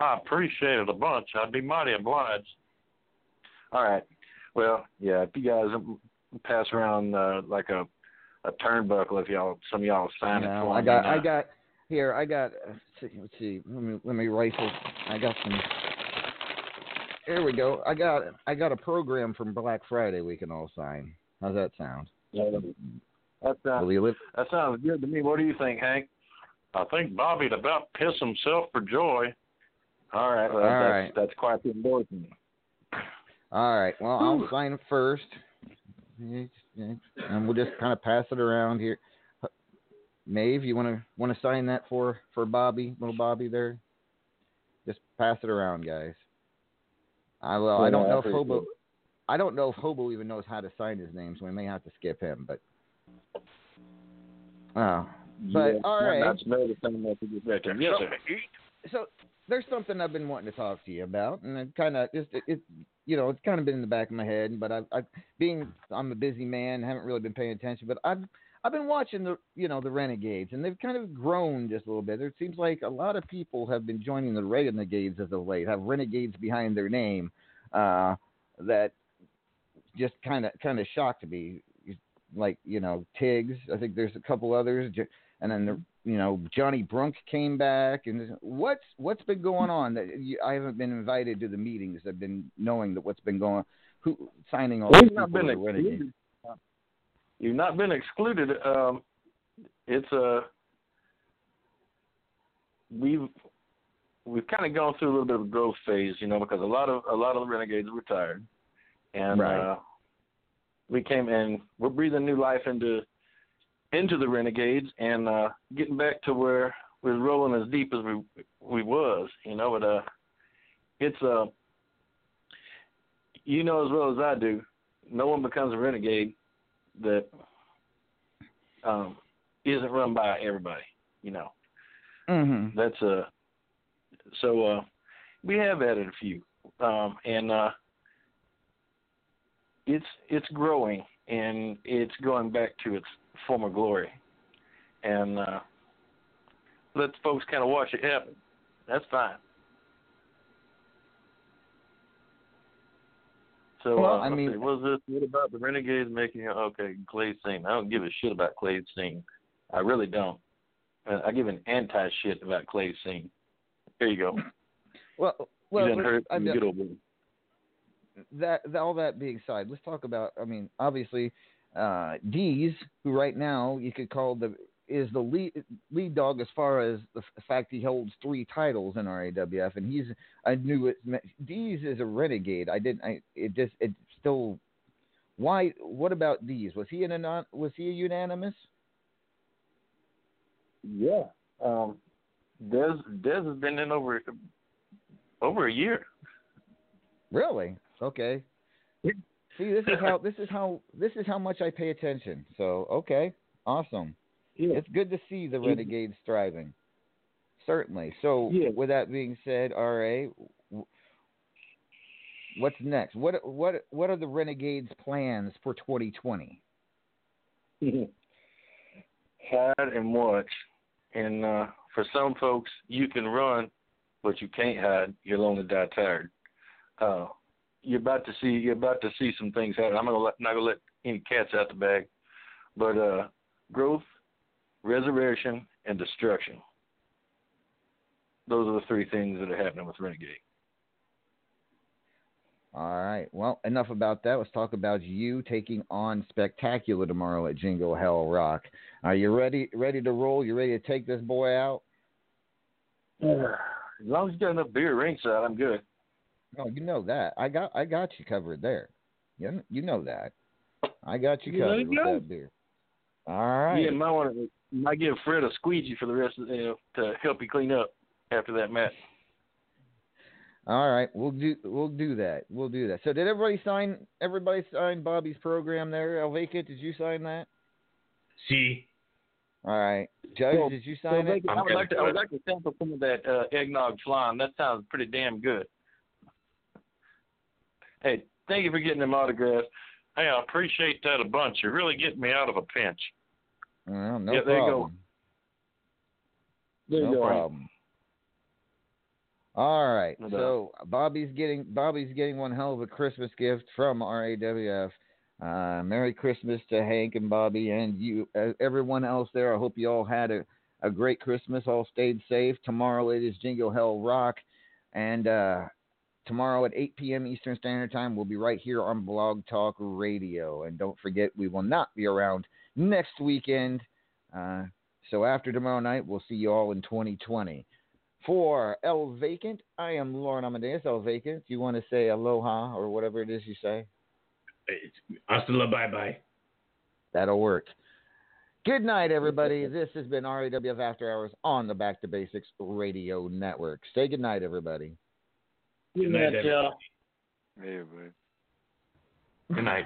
I appreciate it a bunch. I'd be mighty obliged. All right. Well, yeah, if you guys pass around like a turnbuckle if some of y'all sign it for me. Let's see, let me rifle. I got some. Here we go. I got a program from Black Friday we can all sign. How's that sound? That sounds good to me. What do you think, Hank? I think Bobby'd about piss himself for joy. All right. Well, that's quite the endorsement. All right. Well, I'll sign it first. And we'll just kind of pass it around here. Maeve, you want to sign that for Bobby, little Bobby there? Just pass it around, guys. I don't know if Hobo even knows how to sign his name, so we may have to skip him. All right. So there's something I've been wanting to talk to you about, and it's kind of been in the back of my head, but I'm a busy man, haven't really been paying attention, but I've been watching the Renegades, and they've kind of grown just a little bit. It seems like a lot of people have been joining the Renegades as of late, have Renegades behind their name, that just kind of shocked me. like, you know, Tiggs. I think there's a couple others. And then, you know, Johnny Brunk came back. And what's been going on? I haven't been invited to the meetings. I've been knowing that what's been going on. Who signing all these people to Renegade? You've not been excluded. It's a we've kind of gone through a little bit of a growth phase, you know, because a lot of the Renegades retired, and we came in. We're breathing new life into the Renegades and getting back to where we're rolling as deep as we was, you know. But it's a you know as well as I do, no one becomes a Renegade that isn't run by everybody, you know. Mm-hmm. That's so we have added a few, and it's growing and it's going back to its former glory, and let folks kind of watch it happen. That's fine. So, well, I mean, was this? What about the Renegades making Clay Singh? I don't give a shit about Clay Singh. I really don't. I give an anti shit about Clay Singh. There you go. Well, you done heard from good old boy. That all that being said, let's talk about. I mean, obviously, Dees, who right now you could call is the lead dog as far as the fact he holds 3 titles in RAWF, and Dees is a renegade. What about Dees? Was he a unanimous? Yeah. Dez has been in over a year. Really? Okay. See, this is how much I pay attention. So, okay. Awesome. Yeah. It's good to see the Renegades thriving. Certainly. So, with that being said, RA, what's next? What are the Renegades' plans for 2020? Hide and watch. And for some folks, you can run, but you can't hide. You'll only die tired. You're about to see some things happen. I'm not gonna let any cats out the bag, but growth, resurrection, and destruction. Those are the 3 things that are happening with Renegade. All right. Well, enough about that. Let's talk about you taking on Spectacular tomorrow at Jingle Hell Rock. Are you ready to roll? You ready to take this boy out? As long as you got enough beer ringside, I'm good. No, you know that. I got you covered there. You know that. I got you covered with that beer. All right. Yeah, might give Fred a squeegee for the rest of to help you clean up after that match. All right, we'll do that. So did everybody sign Bobby's program there? El Vacant, did you sign that? See. All right. Judge, did you sign it? I would like to sample some of that eggnog slime. That sounds pretty damn good. Hey, thank you for getting them autographs. Hey, I appreciate that a bunch. You're really getting me out of a pinch. Well, no problem. There you go. No problem. All right. So Bobby's getting one hell of a Christmas gift from RAWF. Merry Christmas to Hank and Bobby and you, everyone else there. I hope you all had a great Christmas. All stayed safe. Tomorrow it is Jingle Hell Rock, and tomorrow at 8 p.m. Eastern Standard Time, we'll be right here on Blog Talk Radio. And don't forget, we will not be around next weekend. So after tomorrow night, we'll see you all in 2020. For El Vacant, I am Lord Amadeus. El Vacant, do you want to say aloha or whatever it is you say? Hasta la bye-bye. That'll work. Good night, everybody. This has been RAWF After Hours on the Back to Basics Radio Network. Say good night, everybody. Good night, y'all. Hey, everybody. Good night.